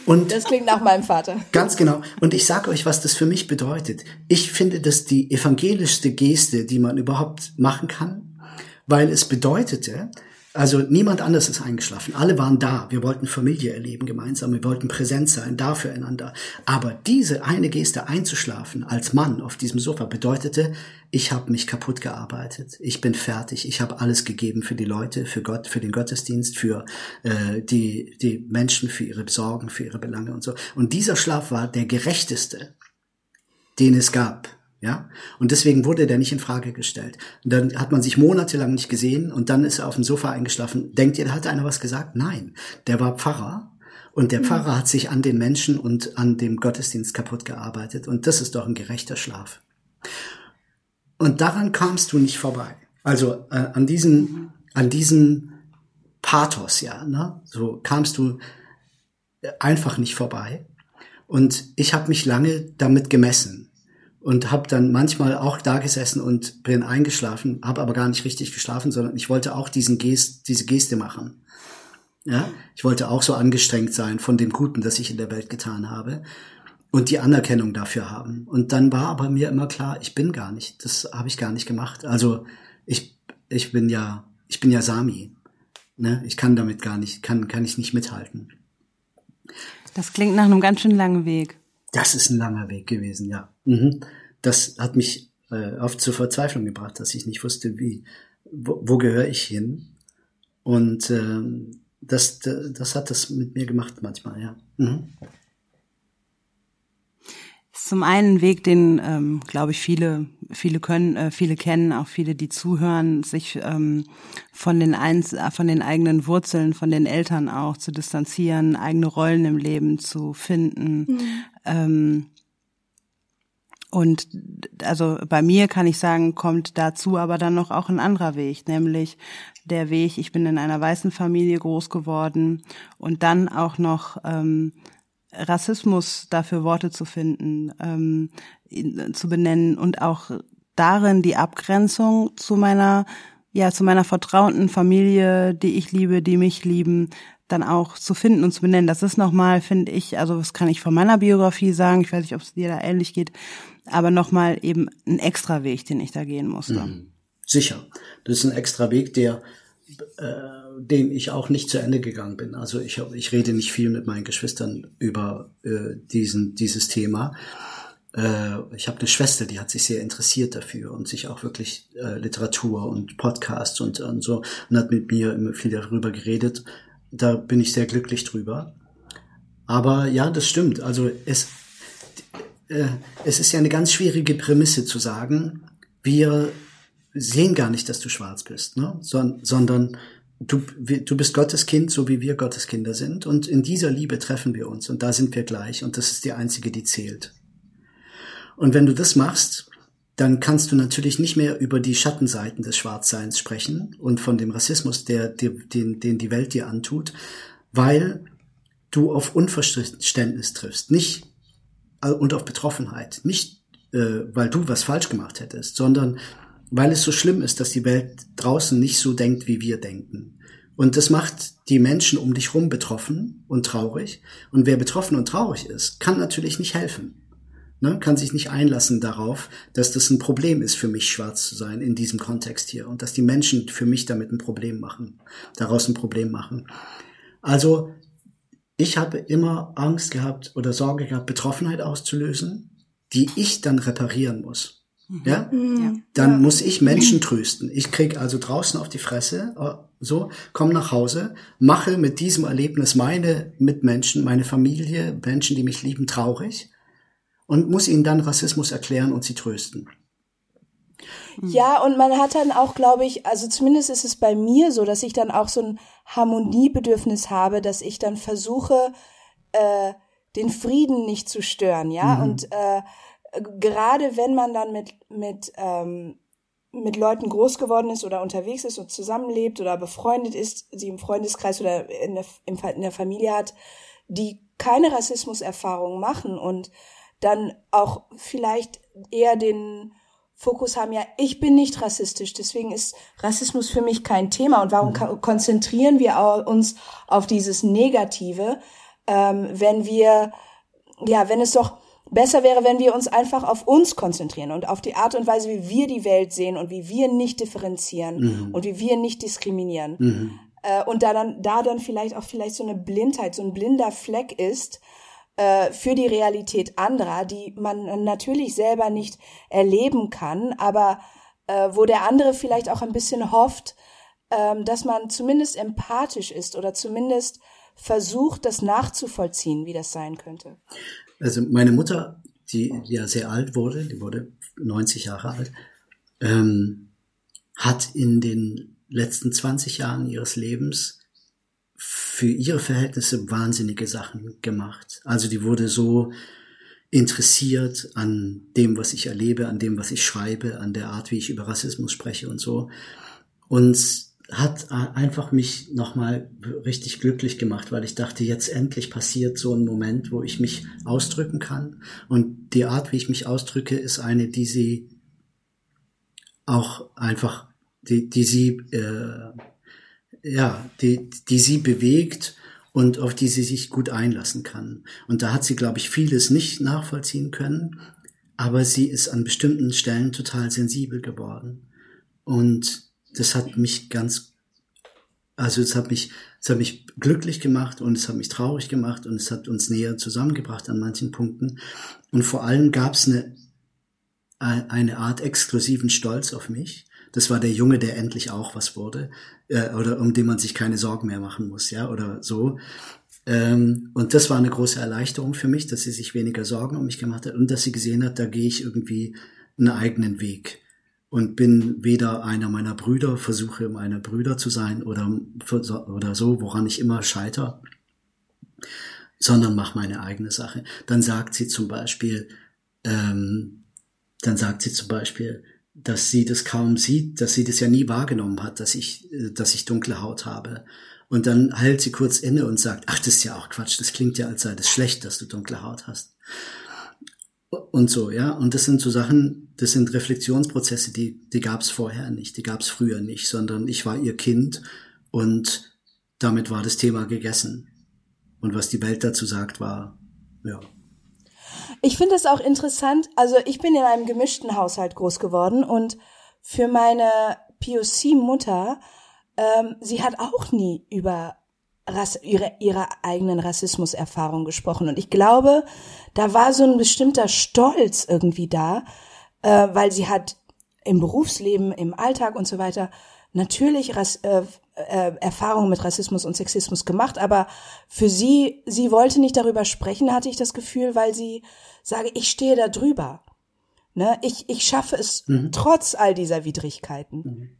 Und das klingt nach meinem Vater. Ganz genau. Und ich sage euch, was das für mich bedeutet. Ich finde das die evangelischste Geste, die man überhaupt machen kann, weil es bedeutete, also niemand anders ist eingeschlafen. Alle waren da. Wir wollten Familie erleben gemeinsam. Wir wollten präsent sein, da füreinander. Aber diese eine Geste, einzuschlafen als Mann auf diesem Sofa, bedeutete, ich habe mich kaputt gearbeitet. Ich bin fertig. Ich habe alles gegeben für die Leute, für Gott, für den Gottesdienst, für die Menschen, für ihre Sorgen, für ihre Belange und so. Und dieser Schlaf war der gerechteste, den es gab. Ja, und deswegen wurde der nicht in Frage gestellt. Und dann hat man sich monatelang nicht gesehen und dann ist er auf dem Sofa eingeschlafen. Denkt ihr, da hat einer was gesagt? Nein, der war Pfarrer und der Pfarrer hat sich an den Menschen und an dem Gottesdienst kaputt gearbeitet, und das ist doch ein gerechter Schlaf. Und daran kamst du nicht vorbei. Also an diesem Pathos, ja, ne? So kamst du einfach nicht vorbei. Und ich habe mich lange damit gemessen. Und habe dann manchmal auch da gesessen und bin eingeschlafen, habe aber gar nicht richtig geschlafen, sondern ich wollte auch diese Geste machen. Ja, ich wollte auch so angestrengt sein von dem Guten, das ich in der Welt getan habe, und die Anerkennung dafür haben. Und dann war aber mir immer klar, das habe ich gar nicht gemacht. Also ich bin ja Sami. Ne? Ich kann damit gar nicht, kann ich nicht mithalten. Das klingt nach einem ganz schön langen Weg. Das ist ein langer Weg gewesen, ja. Das hat mich oft zur Verzweiflung gebracht, dass ich nicht wusste, wo gehöre ich hin? Und das hat das mit mir gemacht manchmal, ja. Ist zum einen ein Weg, den, glaube ich, viele kennen, auch viele, die zuhören, sich von den eigenen Wurzeln, von den Eltern auch zu distanzieren, eigene Rollen im Leben zu finden. Und also bei mir kann ich sagen, kommt dazu aber dann noch auch ein anderer Weg, nämlich der Weg, ich bin in einer weißen Familie groß geworden und dann auch noch Rassismus dafür Worte zu finden, zu benennen und auch darin die Abgrenzung zu meiner vertrauten Familie, die ich liebe, die mich lieben, dann auch zu finden und zu benennen. Das ist nochmal, finde ich, also das kann ich von meiner Biografie sagen, ich weiß nicht, ob es dir da ähnlich geht, aber nochmal eben ein extra Weg, den ich da gehen musste. Sicher, das ist ein extra Weg, den ich auch nicht zu Ende gegangen bin. Also ich rede nicht viel mit meinen Geschwistern über dieses Thema. Ich habe eine Schwester, die hat sich sehr interessiert dafür und sich auch wirklich Literatur und Podcasts und so, und hat mit mir immer viel darüber geredet. Da bin ich sehr glücklich drüber. Aber ja, das stimmt. Also es ist ja eine ganz schwierige Prämisse zu sagen, wir sehen gar nicht, dass du schwarz bist, ne? Sondern du bist Gottes Kind, so wie wir Gottes Kinder sind. Und in dieser Liebe treffen wir uns und da sind wir gleich und das ist die einzige, die zählt. Und wenn du das machst, dann kannst du natürlich nicht mehr über die Schattenseiten des Schwarzseins sprechen und von dem Rassismus, den die Welt dir antut, weil du auf Unverständnis triffst, nicht und auf Betroffenheit, nicht weil du was falsch gemacht hättest, sondern weil es so schlimm ist, dass die Welt draußen nicht so denkt, wie wir denken. Und das macht die Menschen um dich rum betroffen und traurig. Und wer betroffen und traurig ist, kann natürlich nicht helfen. Kann sich nicht einlassen darauf, dass das ein Problem ist für mich, schwarz zu sein in diesem Kontext hier und dass die Menschen für mich damit ein Problem machen, daraus ein Problem machen. Also ich habe immer Angst gehabt oder Sorge gehabt, Betroffenheit auszulösen, die ich dann reparieren muss. Ja? Ja. Dann muss ich Menschen trösten. Ich kriege also draußen auf die Fresse, so, komme nach Hause, mache mit diesem Erlebnis meine Mitmenschen, meine Familie, Menschen, die mich lieben, traurig. Und muss ihnen dann Rassismus erklären und sie trösten. Ja, und man hat dann auch, glaube ich, also zumindest ist es bei mir so, dass ich dann auch so ein Harmoniebedürfnis habe, dass ich dann versuche, den Frieden nicht zu stören, ja. Und gerade wenn man dann mit Leuten groß geworden ist oder unterwegs ist und zusammenlebt oder befreundet ist, sie im Freundeskreis oder in der Familie hat, die keine Rassismuserfahrung machen und dann auch vielleicht eher den Fokus haben, ja, ich bin nicht rassistisch, deswegen ist Rassismus für mich kein Thema. Und warum konzentrieren wir uns auf dieses Negative, wenn es doch besser wäre, wenn wir uns einfach auf uns konzentrieren und auf die Art und Weise, wie wir die Welt sehen und wie wir nicht differenzieren und wie wir nicht diskriminieren. Und da dann vielleicht so eine Blindheit, so ein blinder Fleck ist, für die Realität anderer, die man natürlich selber nicht erleben kann, aber wo der andere vielleicht auch ein bisschen hofft, dass man zumindest empathisch ist oder zumindest versucht, das nachzuvollziehen, wie das sein könnte. Also meine Mutter, die ja sehr alt wurde, die wurde 90 Jahre alt, hat in den letzten 20 Jahren ihres Lebens für ihre Verhältnisse wahnsinnige Sachen gemacht. Also die wurde so interessiert an dem, was ich erlebe, an dem, was ich schreibe, an der Art, wie ich über Rassismus spreche und so. Und hat einfach mich nochmal richtig glücklich gemacht, weil ich dachte, jetzt endlich passiert so ein Moment, wo ich mich ausdrücken kann. Und die Art, wie ich mich ausdrücke, ist eine, die sie auch einfach, die sie bewegt und auf die sie sich gut einlassen kann. Und da hat sie, glaube ich, vieles nicht nachvollziehen können, aber sie ist an bestimmten Stellen total sensibel geworden. Und das hat mich es hat mich glücklich gemacht und es hat mich traurig gemacht und es hat uns näher zusammengebracht an manchen Punkten. Und vor allem gab es eine Art exklusiven Stolz auf mich. Das war der Junge, der endlich auch was wurde, oder um den man sich keine Sorgen mehr machen muss, ja, oder so. Und das war eine große Erleichterung für mich, dass sie sich weniger Sorgen um mich gemacht hat und dass sie gesehen hat, da gehe ich irgendwie einen eigenen Weg und bin weder einer meiner Brüder, versuche meiner Brüder zu sein oder so, woran ich immer scheitere, sondern mache meine eigene Sache. Dann sagt sie zum Beispiel, dass sie das kaum sieht, dass sie das ja nie wahrgenommen hat, dass ich dunkle Haut habe. Und dann hält sie kurz inne und sagt, ach, das ist ja auch Quatsch, das klingt ja, als sei das schlecht, dass du dunkle Haut hast. und so, ja. Und das sind so Sachen, das sind Reflexionsprozesse, die gab es vorher nicht, die gab es früher nicht, sondern ich war ihr Kind und damit war das Thema gegessen. Und was die Welt dazu sagt, war, ja. Ich finde es auch interessant, also ich bin in einem gemischten Haushalt groß geworden und für meine POC-Mutter, sie hat auch nie über ihrer eigenen Rassismuserfahrung gesprochen. Und ich glaube, da war so ein bestimmter Stolz irgendwie da, weil sie hat im Berufsleben, im Alltag und so weiter natürlich Erfahrungen mit Rassismus und Sexismus gemacht, aber für sie wollte nicht darüber sprechen, hatte ich das Gefühl, weil sie sage, ich stehe da drüber. Ne? Ich schaffe es trotz all dieser Widrigkeiten.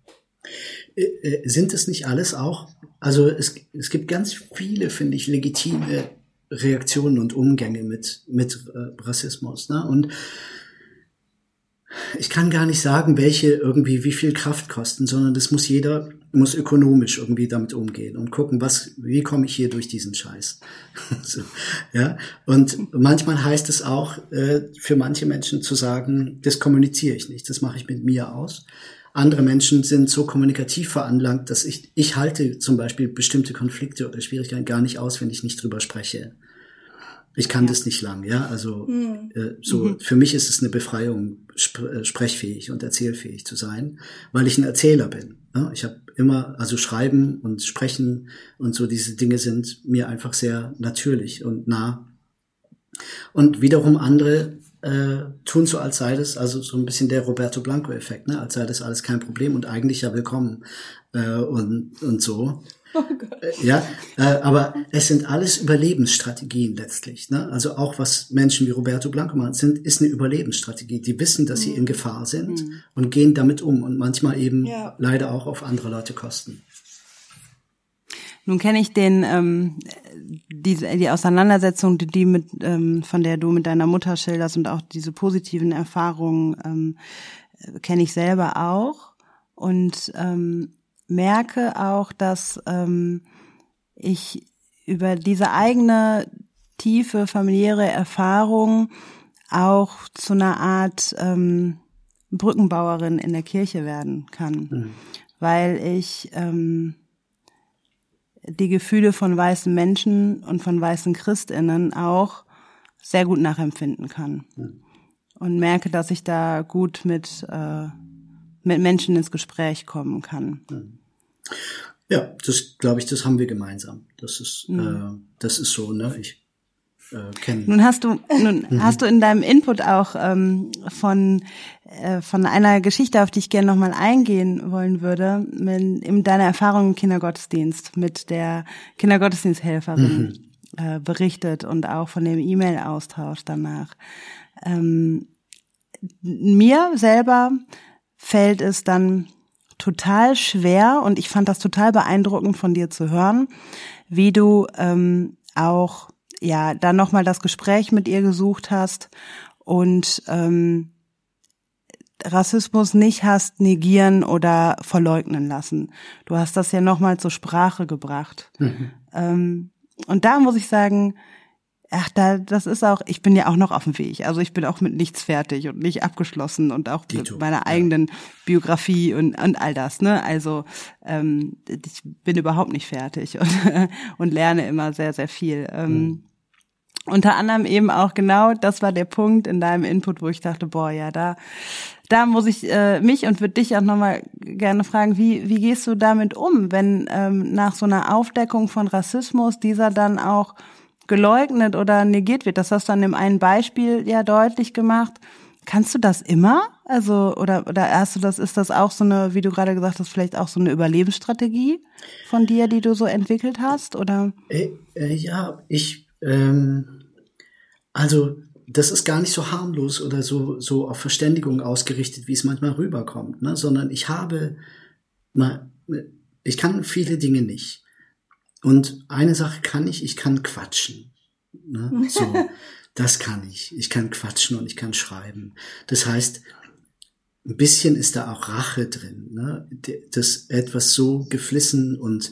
Sind es nicht alles auch? Also es gibt ganz viele, finde ich, legitime Reaktionen und Umgänge mit Rassismus. Ne? Und ich kann gar nicht sagen, welche irgendwie wie viel Kraft kosten, sondern das muss jeder, muss ökonomisch irgendwie damit umgehen und gucken, wie komme ich hier durch diesen Scheiß. So, ja? Und manchmal heißt es auch, für manche Menschen zu sagen, das kommuniziere ich nicht, das mache ich mit mir aus. Andere Menschen sind so kommunikativ veranlangt, dass ich halte zum Beispiel bestimmte Konflikte oder Schwierigkeiten gar nicht aus, wenn ich nicht drüber spreche. Ich kann das nicht lang, ja, also für mich ist es eine Befreiung, sprechfähig und erzählfähig zu sein, weil ich ein Erzähler bin. Ne? Ich habe immer, also Schreiben und Sprechen und so diese Dinge sind mir einfach sehr natürlich und nah. Und wiederum andere tun so, als sei das, also so ein bisschen der Roberto Blanco-Effekt, ne? Als sei das alles kein Problem und eigentlich ja willkommen und so. Oh Gott. Ja, aber es sind alles Überlebensstrategien letztlich. Ne? Also auch was Menschen wie Roberto Blanco machen, ist eine Überlebensstrategie. Die wissen, dass sie in Gefahr sind und gehen damit um und manchmal eben leider auch auf andere Leute Kosten. Nun kenne ich die Auseinandersetzung, die mit von der du mit deiner Mutter schilderst und auch diese positiven Erfahrungen kenne ich selber auch und merke auch, dass ich über diese eigene tiefe familiäre Erfahrung auch zu einer Art Brückenbauerin in der Kirche werden kann, weil ich die Gefühle von weißen Menschen und von weißen ChristInnen auch sehr gut nachempfinden kann und merke, dass ich da gut mit Menschen ins Gespräch kommen kann. Ja, das glaube ich, das haben wir gemeinsam. Das ist so, ne? Ich kenne. Nun hast du in deinem Input auch von einer Geschichte, auf die ich gerne nochmal eingehen wollen würde, in deiner Erfahrung im Kindergottesdienst mit der Kindergottesdiensthelferin berichtet und auch von dem E-Mail-Austausch danach. Mir selber fällt es dann total schwer und ich fand das total beeindruckend von dir zu hören, wie du auch ja dann nochmal das Gespräch mit ihr gesucht hast und Rassismus nicht hast negieren oder verleugnen lassen. Du hast das ja nochmal zur Sprache gebracht. Und da muss ich sagen, das ist auch, ich bin ja auch noch auf dem Weg. Also ich bin auch mit nichts fertig und nicht abgeschlossen und auch mit meiner eigenen Biografie und all das, ne? Also ich bin überhaupt nicht fertig und lerne immer sehr, sehr viel. Unter anderem eben auch genau, das war der Punkt in deinem Input, wo ich dachte, boah, ja, da muss ich mich und würde dich auch nochmal gerne fragen, wie gehst du damit um, wenn nach so einer Aufdeckung von Rassismus dieser dann auch geleugnet oder negiert wird. Das hast du an dem einen Beispiel ja deutlich gemacht. Kannst du das immer? Also, oder hast du das, ist das auch so eine, wie du gerade gesagt hast, vielleicht auch so eine Überlebensstrategie von dir, die du so entwickelt hast, oder? Ja, ich, also, das ist gar nicht so harmlos oder so auf Verständigung ausgerichtet, wie es manchmal rüberkommt, ne? Sondern ich kann viele Dinge nicht. Und eine Sache kann ich kann quatschen. Ne? So, das kann ich. Ich kann quatschen und ich kann schreiben. Das heißt, ein bisschen ist da auch Rache drin. Ne? Das etwas so geflissen und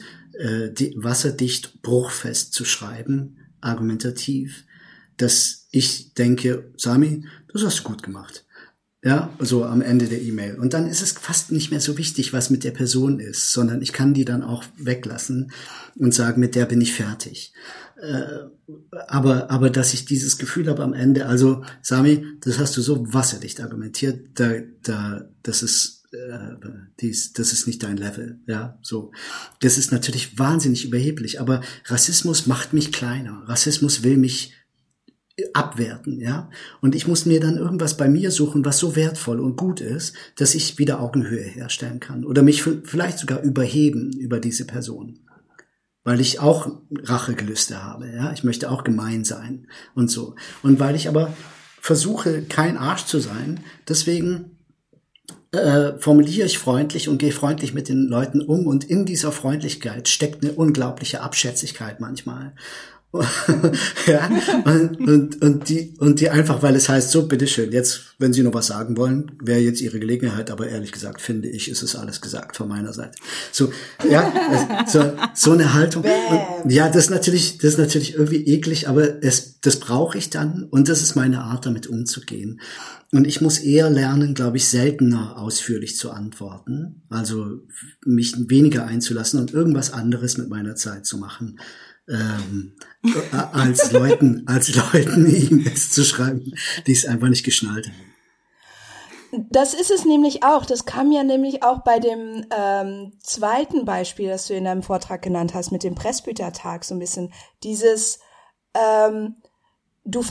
wasserdicht bruchfest zu schreiben, argumentativ, dass ich denke, Sami, das hast du gut gemacht. Ja, so am Ende der E-Mail. Und dann ist es fast nicht mehr so wichtig, was mit der Person ist, sondern ich kann die dann auch weglassen und sagen, mit der bin ich fertig. Aber dass ich dieses Gefühl habe am Ende, also Sami, das hast du so wasserdicht argumentiert, das ist nicht dein Level, ja, so. Das ist natürlich wahnsinnig überheblich, aber Rassismus macht mich kleiner. Rassismus will mich abwerten, ja. Und ich muss mir dann irgendwas bei mir suchen, was so wertvoll und gut ist, dass ich wieder Augenhöhe herstellen kann oder mich vielleicht sogar überheben über diese Person. Weil ich auch Rachegelüste habe, ja. Ich möchte auch gemein sein und so. Und weil ich aber versuche, kein Arsch zu sein, deswegen formuliere ich freundlich und gehe freundlich mit den Leuten um, und in dieser Freundlichkeit steckt eine unglaubliche Abschätzigkeit manchmal. Ja, und die einfach, weil es heißt, so, bitteschön, jetzt, wenn Sie noch was sagen wollen, wäre jetzt Ihre Gelegenheit, aber ehrlich gesagt, finde ich, ist es alles gesagt von meiner Seite. So, ja, so eine Haltung. Und, ja, das ist natürlich irgendwie eklig, aber das brauche ich dann, und das ist meine Art, damit umzugehen. Und ich muss eher lernen, glaube ich, seltener ausführlich zu antworten, also mich weniger einzulassen und irgendwas anderes mit meiner Zeit zu machen. Als Leuten E-Mails zu schreiben, die es einfach nicht geschnallt haben. Das ist es nämlich auch. Das kam ja nämlich auch bei dem zweiten Beispiel, das du in deinem Vortrag genannt hast, mit dem Presbytertag so ein bisschen. Dieses, du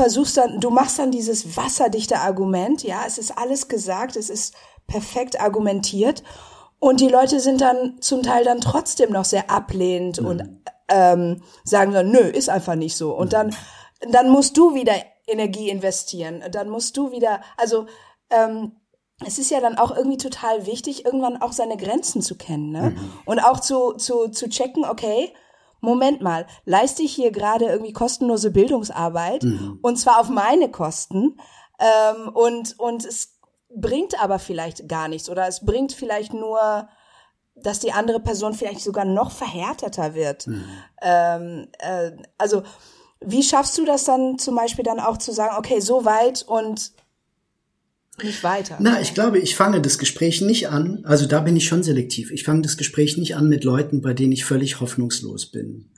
machst dann dieses wasserdichte Argument. Ja, es ist alles gesagt, es ist perfekt argumentiert, und die Leute sind dann zum Teil dann trotzdem noch sehr ablehnend und sagen dann, nö, ist einfach nicht so. Und dann musst du wieder Energie investieren. Dann musst du wieder, also es ist ja dann auch irgendwie total wichtig, irgendwann auch seine Grenzen zu kennen, ne? Mhm. Und auch zu checken, okay, Moment mal, leiste ich hier gerade irgendwie kostenlose Bildungsarbeit, und zwar auf meine Kosten, und es bringt aber vielleicht gar nichts, oder es bringt vielleicht nur, dass die andere Person vielleicht sogar noch verhärteter wird. Mhm. Also wie schaffst du das dann zum Beispiel dann auch zu sagen, okay, so weit und nicht weiter? Na, ich glaube, ich fange das Gespräch nicht an, also da bin ich schon selektiv, ich fange das Gespräch nicht an mit Leuten, bei denen ich völlig hoffnungslos bin.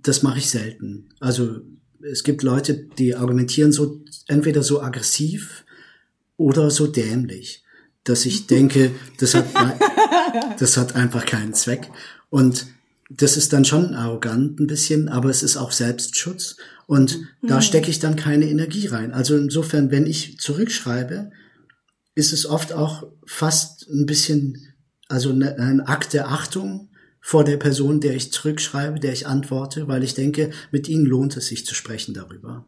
Das mache ich selten. Also es gibt Leute, die argumentieren so entweder so aggressiv oder so dämlich, dass ich denke, das hat einfach keinen Zweck. Und das ist dann schon arrogant ein bisschen, aber es ist auch Selbstschutz. Und da stecke ich dann keine Energie rein. Also insofern, wenn ich zurückschreibe, ist es oft auch fast ein bisschen, also ein Akt der Achtung vor der Person, der ich zurückschreibe, der ich antworte, weil ich denke, mit ihnen lohnt es sich zu sprechen darüber.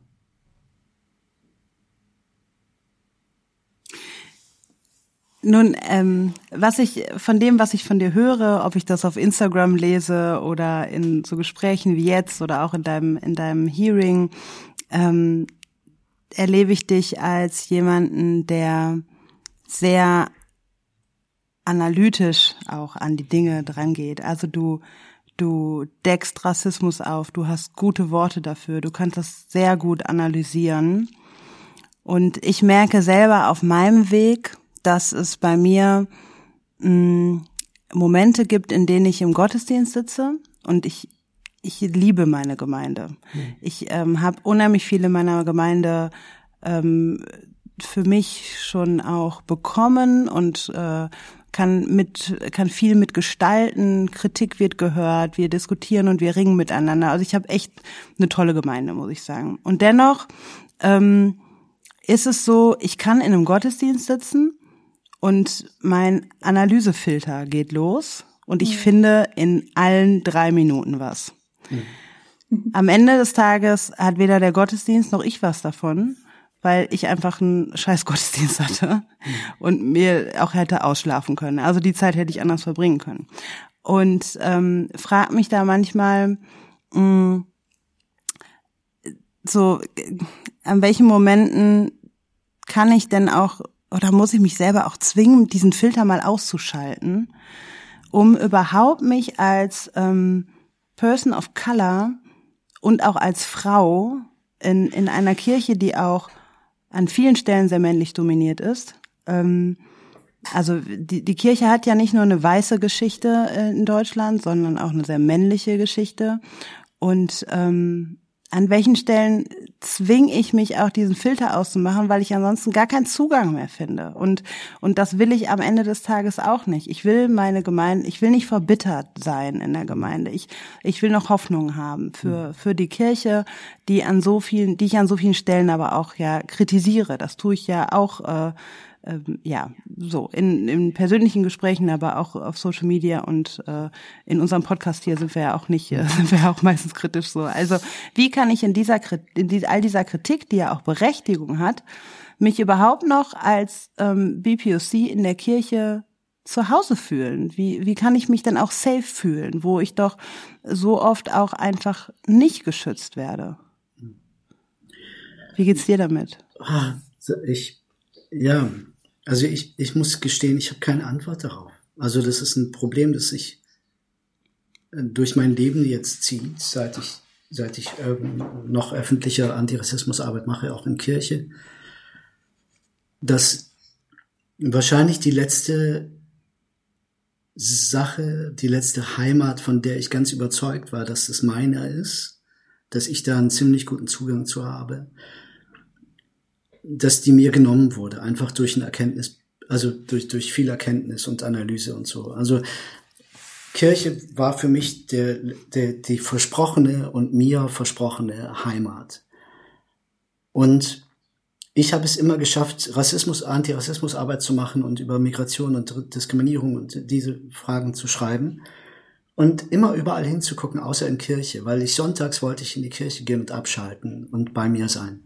Nun, was ich von dir höre, ob ich das auf Instagram lese oder in so Gesprächen wie jetzt oder auch in deinem Hearing, erlebe ich dich als jemanden, der sehr analytisch auch an die Dinge drangeht. Also du deckst Rassismus auf, du hast gute Worte dafür, du kannst das sehr gut analysieren. Und ich merke selber auf meinem Weg, dass es bei mir Momente gibt, in denen ich im Gottesdienst sitze, und ich liebe meine Gemeinde. Ich habe unheimlich viel in meiner Gemeinde für mich schon auch bekommen und kann viel mitgestalten. Kritik wird gehört, wir diskutieren und wir ringen miteinander. Also ich habe echt eine tolle Gemeinde, muss ich sagen. Und dennoch ist es so, ich kann in einem Gottesdienst sitzen, und mein Analysefilter geht los und ich finde in allen 3 Minuten was. Am Ende des Tages hat weder der Gottesdienst noch ich was davon, weil ich einfach einen scheiß Gottesdienst hatte und mir auch hätte ausschlafen können. Also die Zeit hätte ich anders verbringen können. Und frag mich da manchmal so, an welchen Momenten kann ich denn auch, oder muss ich mich selber auch zwingen, diesen Filter mal auszuschalten, um überhaupt mich als Person of Color und auch als Frau in einer Kirche, die auch an vielen Stellen sehr männlich dominiert ist. Also die Kirche hat ja nicht nur eine weiße Geschichte in Deutschland, sondern auch eine sehr männliche Geschichte. Und an welchen Stellen zwinge ich mich auch, diesen Filter auszumachen, weil ich ansonsten gar keinen Zugang mehr finde. Und das will ich am Ende des Tages auch nicht. Ich will meine Gemeinde, ich will nicht verbittert sein in der Gemeinde. Ich will noch Hoffnung haben für die Kirche, die ich an so vielen Stellen aber auch ja kritisiere. Das tue ich ja auch, in persönlichen Gesprächen, aber auch auf Social Media und in unserem Podcast hier sind wir ja auch nicht, sind wir ja auch meistens kritisch so. Also wie kann ich all dieser Kritik, die ja auch Berechtigung hat, mich überhaupt noch als BPOC in der Kirche zu Hause fühlen? Wie kann ich mich dann auch safe fühlen, wo ich doch so oft auch einfach nicht geschützt werde? Wie geht's dir damit? Ich muss gestehen, ich habe keine Antwort darauf. Also das ist ein Problem, das sich durch mein Leben jetzt zieht, seit ich noch öffentliche Antirassismusarbeit mache, auch in Kirche, dass wahrscheinlich die letzte Sache, die letzte Heimat, von der ich ganz überzeugt war, dass es meiner ist, dass ich da einen ziemlich guten Zugang zu habe, dass die mir genommen wurde, einfach durch eine Erkenntnis, also durch viel Erkenntnis und Analyse und so. Also Kirche war für mich die versprochene und mir versprochene Heimat. Und ich habe es immer geschafft, Rassismus, Antirassismusarbeit zu machen und über Migration und Diskriminierung und diese Fragen zu schreiben und immer überall hinzugucken, außer in Kirche, weil sonntags wollte ich in die Kirche gehen und abschalten und bei mir sein.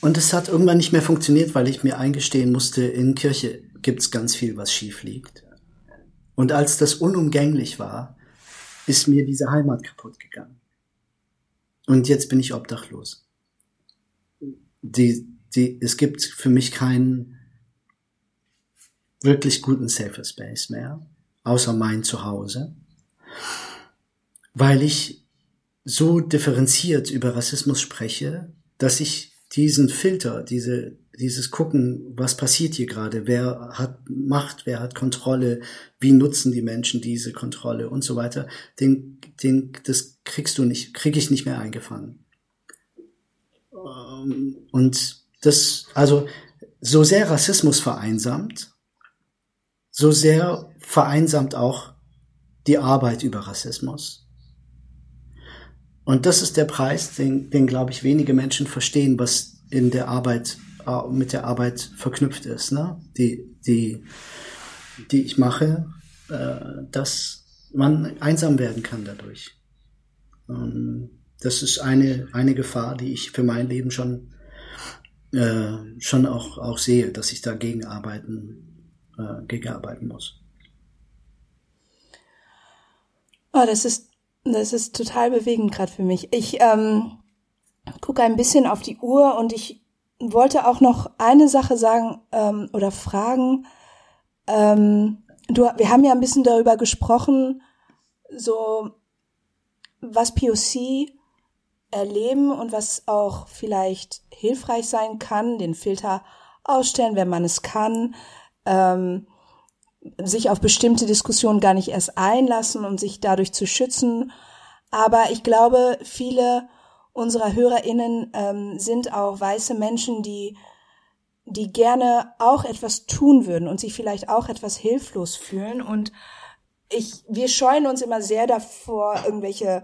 Und es hat irgendwann nicht mehr funktioniert, weil ich mir eingestehen musste, in Kirche gibt's ganz viel, was schief liegt. Und als das unumgänglich war, ist mir diese Heimat kaputt gegangen. Und jetzt bin ich obdachlos. Es gibt für mich keinen wirklich guten Safer Space mehr, außer mein Zuhause, weil ich so differenziert über Rassismus spreche, dass ich diesen Filter, dieses Gucken, was passiert hier gerade, wer hat Macht, wer hat Kontrolle, wie nutzen die Menschen diese Kontrolle und so weiter, das krieg ich nicht mehr eingefangen. Und das, also so sehr Rassismus vereinsamt, so sehr vereinsamt auch die Arbeit über Rassismus. Und das ist der Preis, den glaube ich, wenige Menschen verstehen, was in der Arbeit, mit der Arbeit verknüpft ist, ne? Die ich mache, dass man einsam werden kann dadurch. Das ist eine Gefahr, die ich für mein Leben schon auch sehe, dass ich dagegen gegenarbeiten muss. Oh, das ist total bewegend gerade für mich. Ich gucke ein bisschen auf die Uhr und ich wollte auch noch eine Sache sagen oder fragen. Wir haben ja ein bisschen darüber gesprochen, so was POC erleben und was auch vielleicht hilfreich sein kann, den Filter ausstellen, wenn man es kann, sich auf bestimmte Diskussionen gar nicht erst einlassen und sich dadurch zu schützen. Aber ich glaube, viele unserer HörerInnen sind auch weiße Menschen, die gerne auch etwas tun würden und sich vielleicht auch etwas hilflos fühlen. Und wir scheuen uns immer sehr davor, irgendwelche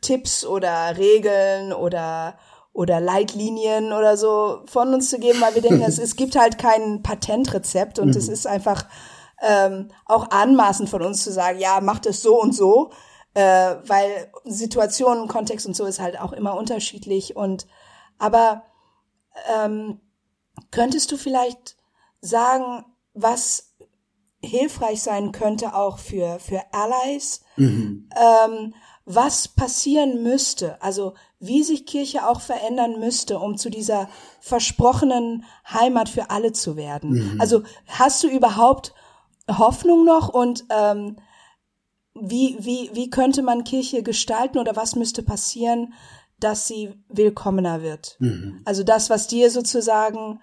Tipps oder Regeln oder Leitlinien oder so von uns zu geben, weil wir denken, es gibt halt kein Patentrezept und es ist einfach auch anmaßend von uns zu sagen, ja, macht es so und so, weil Situationen, Kontext und so ist halt auch immer unterschiedlich. Aber könntest du vielleicht sagen, was hilfreich sein könnte auch für Allies, was passieren müsste, also wie sich Kirche auch verändern müsste, um zu dieser versprochenen Heimat für alle zu werden. Also hast du überhaupt Hoffnung noch und wie könnte man Kirche gestalten oder was müsste passieren, dass sie willkommener wird? Mhm. Also das, was dir sozusagen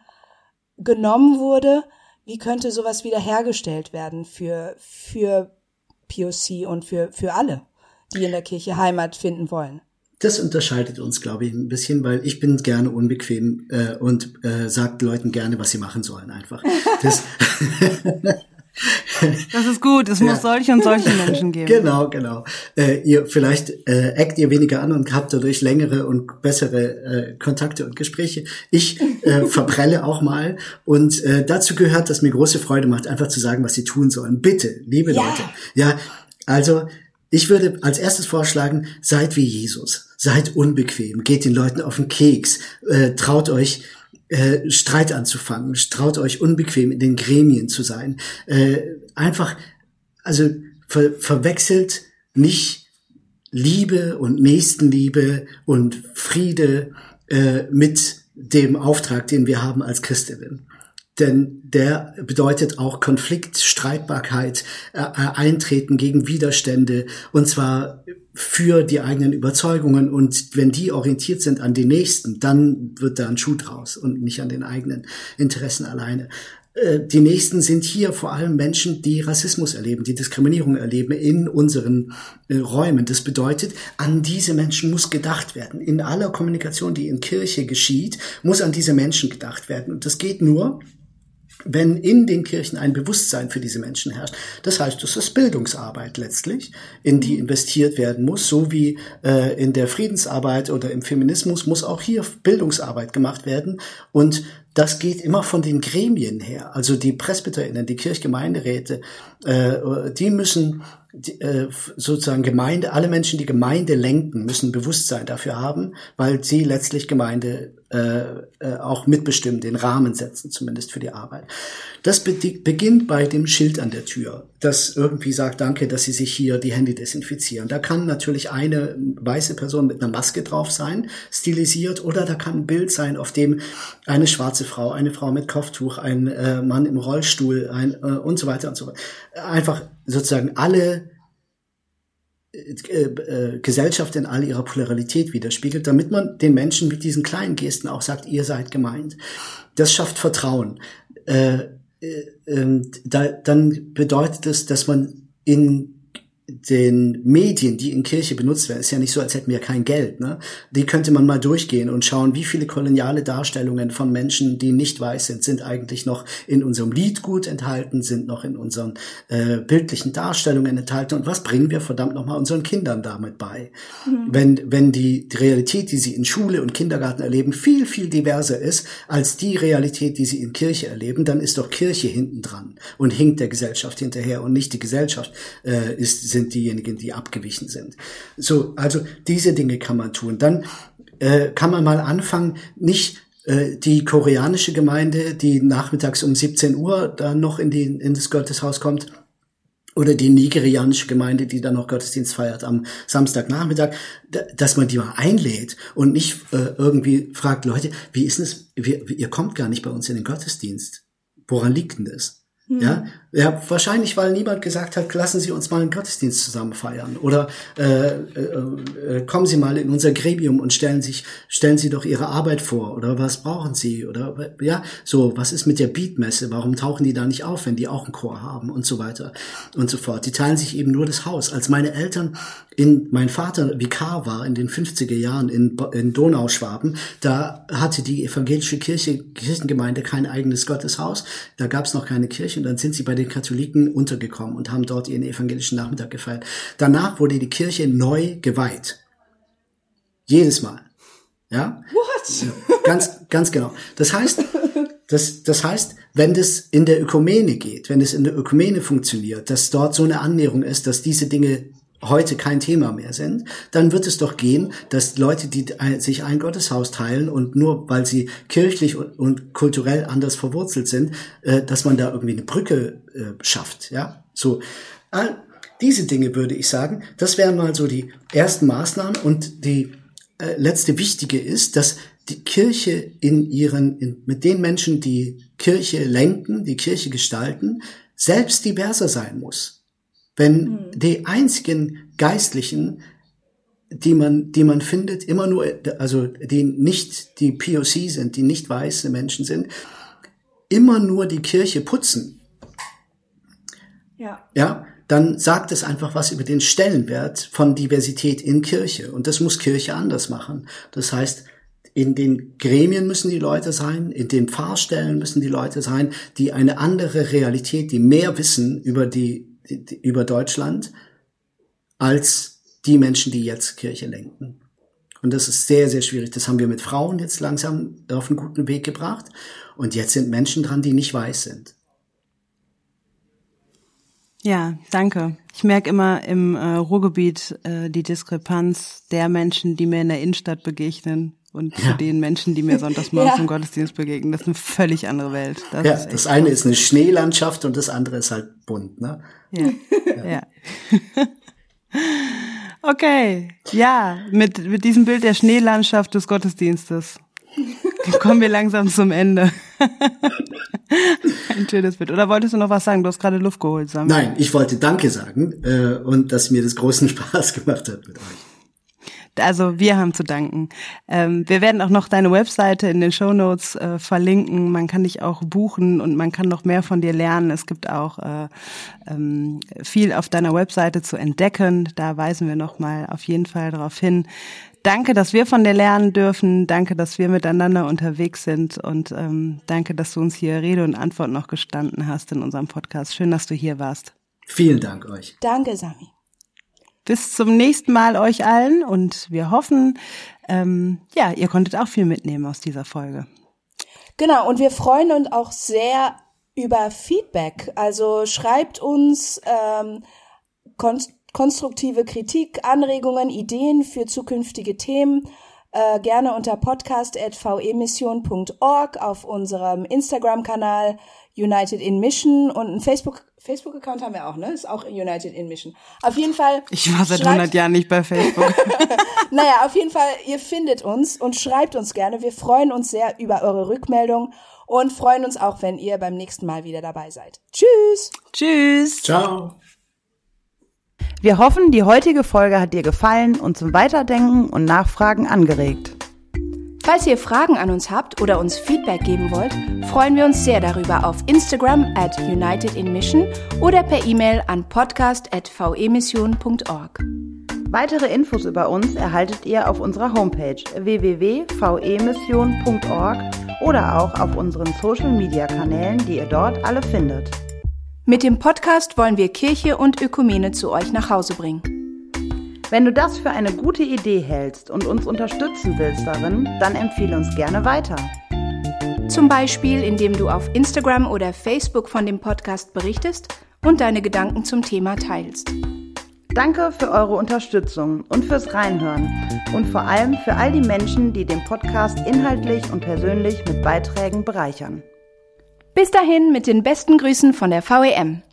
genommen wurde, wie könnte sowas wiederhergestellt werden für POC und für alle, die in der Kirche Heimat finden wollen? Das unterscheidet uns, glaube ich, ein bisschen, weil ich bin gerne unbequem und sagt Leuten gerne, was sie machen sollen einfach. Das ist gut, es muss solche und solche Menschen geben. Genau. Ihr vielleicht eckt ihr weniger an und habt dadurch längere und bessere Kontakte und Gespräche. Ich verprelle auch mal und dazu gehört, dass mir große Freude macht, einfach zu sagen, was sie tun sollen. Bitte, liebe Leute. Ja, also ich würde als erstes vorschlagen, seid wie Jesus, seid unbequem, geht den Leuten auf den Keks, traut euch Streit anzufangen, traut euch unbequem in den Gremien zu sein. Verwechselt nicht Liebe und Nächstenliebe und Friede mit dem Auftrag, den wir haben als Christinnen. Denn der bedeutet auch Konflikt, Streitbarkeit, Eintreten gegen Widerstände und zwar für die eigenen Überzeugungen und wenn die orientiert sind an den Nächsten, dann wird da ein Schuh draus und nicht an den eigenen Interessen alleine. Die Nächsten sind hier vor allem Menschen, die Rassismus erleben, die Diskriminierung erleben in unseren Räumen. Das bedeutet, an diese Menschen muss gedacht werden. In aller Kommunikation, die in Kirche geschieht, muss an diese Menschen gedacht werden. Und das geht nur, wenn in den Kirchen ein Bewusstsein für diese Menschen herrscht. Das heißt, das ist Bildungsarbeit letztlich, in die investiert werden muss, so wie in der Friedensarbeit oder im Feminismus muss auch hier Bildungsarbeit gemacht werden. Und das geht immer von den Gremien her. Also die PresbyterInnen, die Kirchgemeinderäte, die müssen sozusagen Gemeinde, alle Menschen, die Gemeinde lenken, müssen Bewusstsein dafür haben, weil sie letztlich Gemeinde auch mitbestimmen, den Rahmen setzen, zumindest für die Arbeit. Das beginnt bei dem Schild an der Tür, das irgendwie sagt, danke, dass Sie sich hier die Hände desinfizieren. Da kann natürlich eine weiße Person mit einer Maske drauf sein, stilisiert, oder da kann ein Bild sein, auf dem eine schwarze Frau, eine Frau mit Kopftuch, ein Mann im Rollstuhl und so weiter und so fort. Einfach sozusagen alle Gesellschaft in all ihrer Pluralität widerspiegelt, damit man den Menschen mit diesen kleinen Gesten auch sagt, ihr seid gemeint. Das schafft Vertrauen. Dann bedeutet es, dass man in den Medien, die in Kirche benutzt werden, ist ja nicht so, als hätten wir kein Geld, ne? Die könnte man mal durchgehen und schauen, wie viele koloniale Darstellungen von Menschen, die nicht weiß sind eigentlich noch in unserem Liedgut enthalten, sind noch in unseren bildlichen Darstellungen enthalten und was bringen wir verdammt nochmal unseren Kindern damit bei? Mhm. Wenn die Realität, die sie in Schule und Kindergarten erleben, viel, viel diverser ist als die Realität, die sie in Kirche erleben, dann ist doch Kirche hinten dran und hinkt der Gesellschaft hinterher und nicht die Gesellschaft sind diejenigen, die abgewichen sind. So, also diese Dinge kann man tun. Dann kann man mal anfangen, nicht die koreanische Gemeinde, die nachmittags um 17 Uhr dann noch in das Gotteshaus kommt, oder die nigerianische Gemeinde, die dann noch Gottesdienst feiert am Samstagnachmittag, dass man die mal einlädt und nicht irgendwie fragt, Leute, wie ist es, ihr kommt gar nicht bei uns in den Gottesdienst. Woran liegt denn das? Ja, wahrscheinlich, weil niemand gesagt hat, lassen Sie uns mal einen Gottesdienst zusammen feiern oder kommen Sie mal in unser Gremium und stellen Sie doch Ihre Arbeit vor oder was brauchen Sie oder ja, so, was ist mit der Beatmesse, warum tauchen die da nicht auf, wenn die auch einen Chor haben und so weiter und so fort. Die teilen sich eben nur das Haus. Als meine Eltern mein Vater Vikar war in den 50er Jahren in Donauschwaben, da hatte die evangelische Kirchengemeinde kein eigenes Gotteshaus, da gab's noch keine Kirche. Und dann sind sie bei den Katholiken untergekommen und haben dort ihren evangelischen Nachmittag gefeiert. Danach wurde die Kirche neu geweiht. Jedes Mal. Ja? What? Ganz, ganz genau. Das heißt, wenn das in der Ökumene geht, wenn es in der Ökumene funktioniert, dass dort so eine Annäherung ist, dass diese Dinge heute kein Thema mehr sind, dann wird es doch gehen, dass Leute, die sich ein Gotteshaus teilen und nur weil sie kirchlich und kulturell anders verwurzelt sind, dass man da irgendwie eine Brücke schafft, ja? So. Diese Dinge würde ich sagen, das wären mal so die ersten Maßnahmen und die letzte wichtige ist, dass die Kirche mit den Menschen, die Kirche lenken, die Kirche gestalten, selbst diverser sein muss. Wenn die einzigen Geistlichen, die man findet, immer nur, also die nicht die POC sind, die nicht weiße Menschen sind, immer nur die Kirche putzen, ja, dann sagt es einfach was über den Stellenwert von Diversität in Kirche. Und das muss Kirche anders machen. Das heißt, in den Gremien müssen die Leute sein, in den Pfarrstellen müssen die Leute sein, die eine andere Realität, die mehr wissen über Deutschland als die Menschen, die jetzt Kirche lenken. Und das ist sehr, sehr schwierig. Das haben wir mit Frauen jetzt langsam auf einen guten Weg gebracht. Und jetzt sind Menschen dran, die nicht weiß sind. Ja, danke. Ich merke immer im Ruhrgebiet die Diskrepanz der Menschen, die mir in der Innenstadt begegnen und zu den Menschen, die mir sonntags morgens im Gottesdienst begegnen. Das ist eine völlig andere Welt. Das eine ist eine Schneelandschaft und das andere ist halt bunt, ne? Ja. Okay, ja, mit diesem Bild der Schneelandschaft des Gottesdienstes kommen wir langsam zum Ende. Ein schönes Bild. Oder wolltest du noch was sagen? Du hast gerade Luft geholt, Sami. Nein, ich wollte Danke sagen und dass mir das großen Spaß gemacht hat mit euch. Also wir haben zu danken. Wir werden auch noch deine Webseite in den Shownotes verlinken. Man kann dich auch buchen und man kann noch mehr von dir lernen. Es gibt auch viel auf deiner Webseite zu entdecken. Da weisen wir nochmal auf jeden Fall darauf hin. Danke, dass wir von dir lernen dürfen. Danke, dass wir miteinander unterwegs sind. Und danke, dass du uns hier Rede und Antwort noch gestanden hast in unserem Podcast. Schön, dass du hier warst. Vielen Dank euch. Danke, Sami. Bis zum nächsten Mal euch allen. Und wir hoffen, ihr konntet auch viel mitnehmen aus dieser Folge. Genau, und wir freuen uns auch sehr über Feedback. Also schreibt uns konstruktive Kritik, Anregungen, Ideen für zukünftige Themen gerne unter podcast@vemission.org, auf unserem Instagram-Kanal United in Mission und ein Facebook-Account haben wir auch, ne? Ist auch United in Mission. Auf jeden Fall. Ich war seit 100 Jahren nicht bei Facebook. Naja, auf jeden Fall, ihr findet uns und schreibt uns gerne. Wir freuen uns sehr über eure Rückmeldung und freuen uns auch, wenn ihr beim nächsten Mal wieder dabei seid. Tschüss! Tschüss! Ciao! Wir hoffen, die heutige Folge hat dir gefallen und zum Weiterdenken und Nachfragen angeregt. Falls ihr Fragen an uns habt oder uns Feedback geben wollt, freuen wir uns sehr darüber auf Instagram @UnitedInMission oder per E-Mail an podcast@vemission.org. Weitere Infos über uns erhaltet ihr auf unserer Homepage www.vemission.org oder auch auf unseren Social-Media-Kanälen, die ihr dort alle findet. Mit dem Podcast wollen wir Kirche und Ökumene zu euch nach Hause bringen. Wenn du das für eine gute Idee hältst und uns unterstützen willst darin, dann empfehle uns gerne weiter. Zum Beispiel, indem du auf Instagram oder Facebook von dem Podcast berichtest und deine Gedanken zum Thema teilst. Danke für eure Unterstützung und fürs Reinhören und vor allem für all die Menschen, die den Podcast inhaltlich und persönlich mit Beiträgen bereichern. Bis dahin mit den besten Grüßen von der VEM.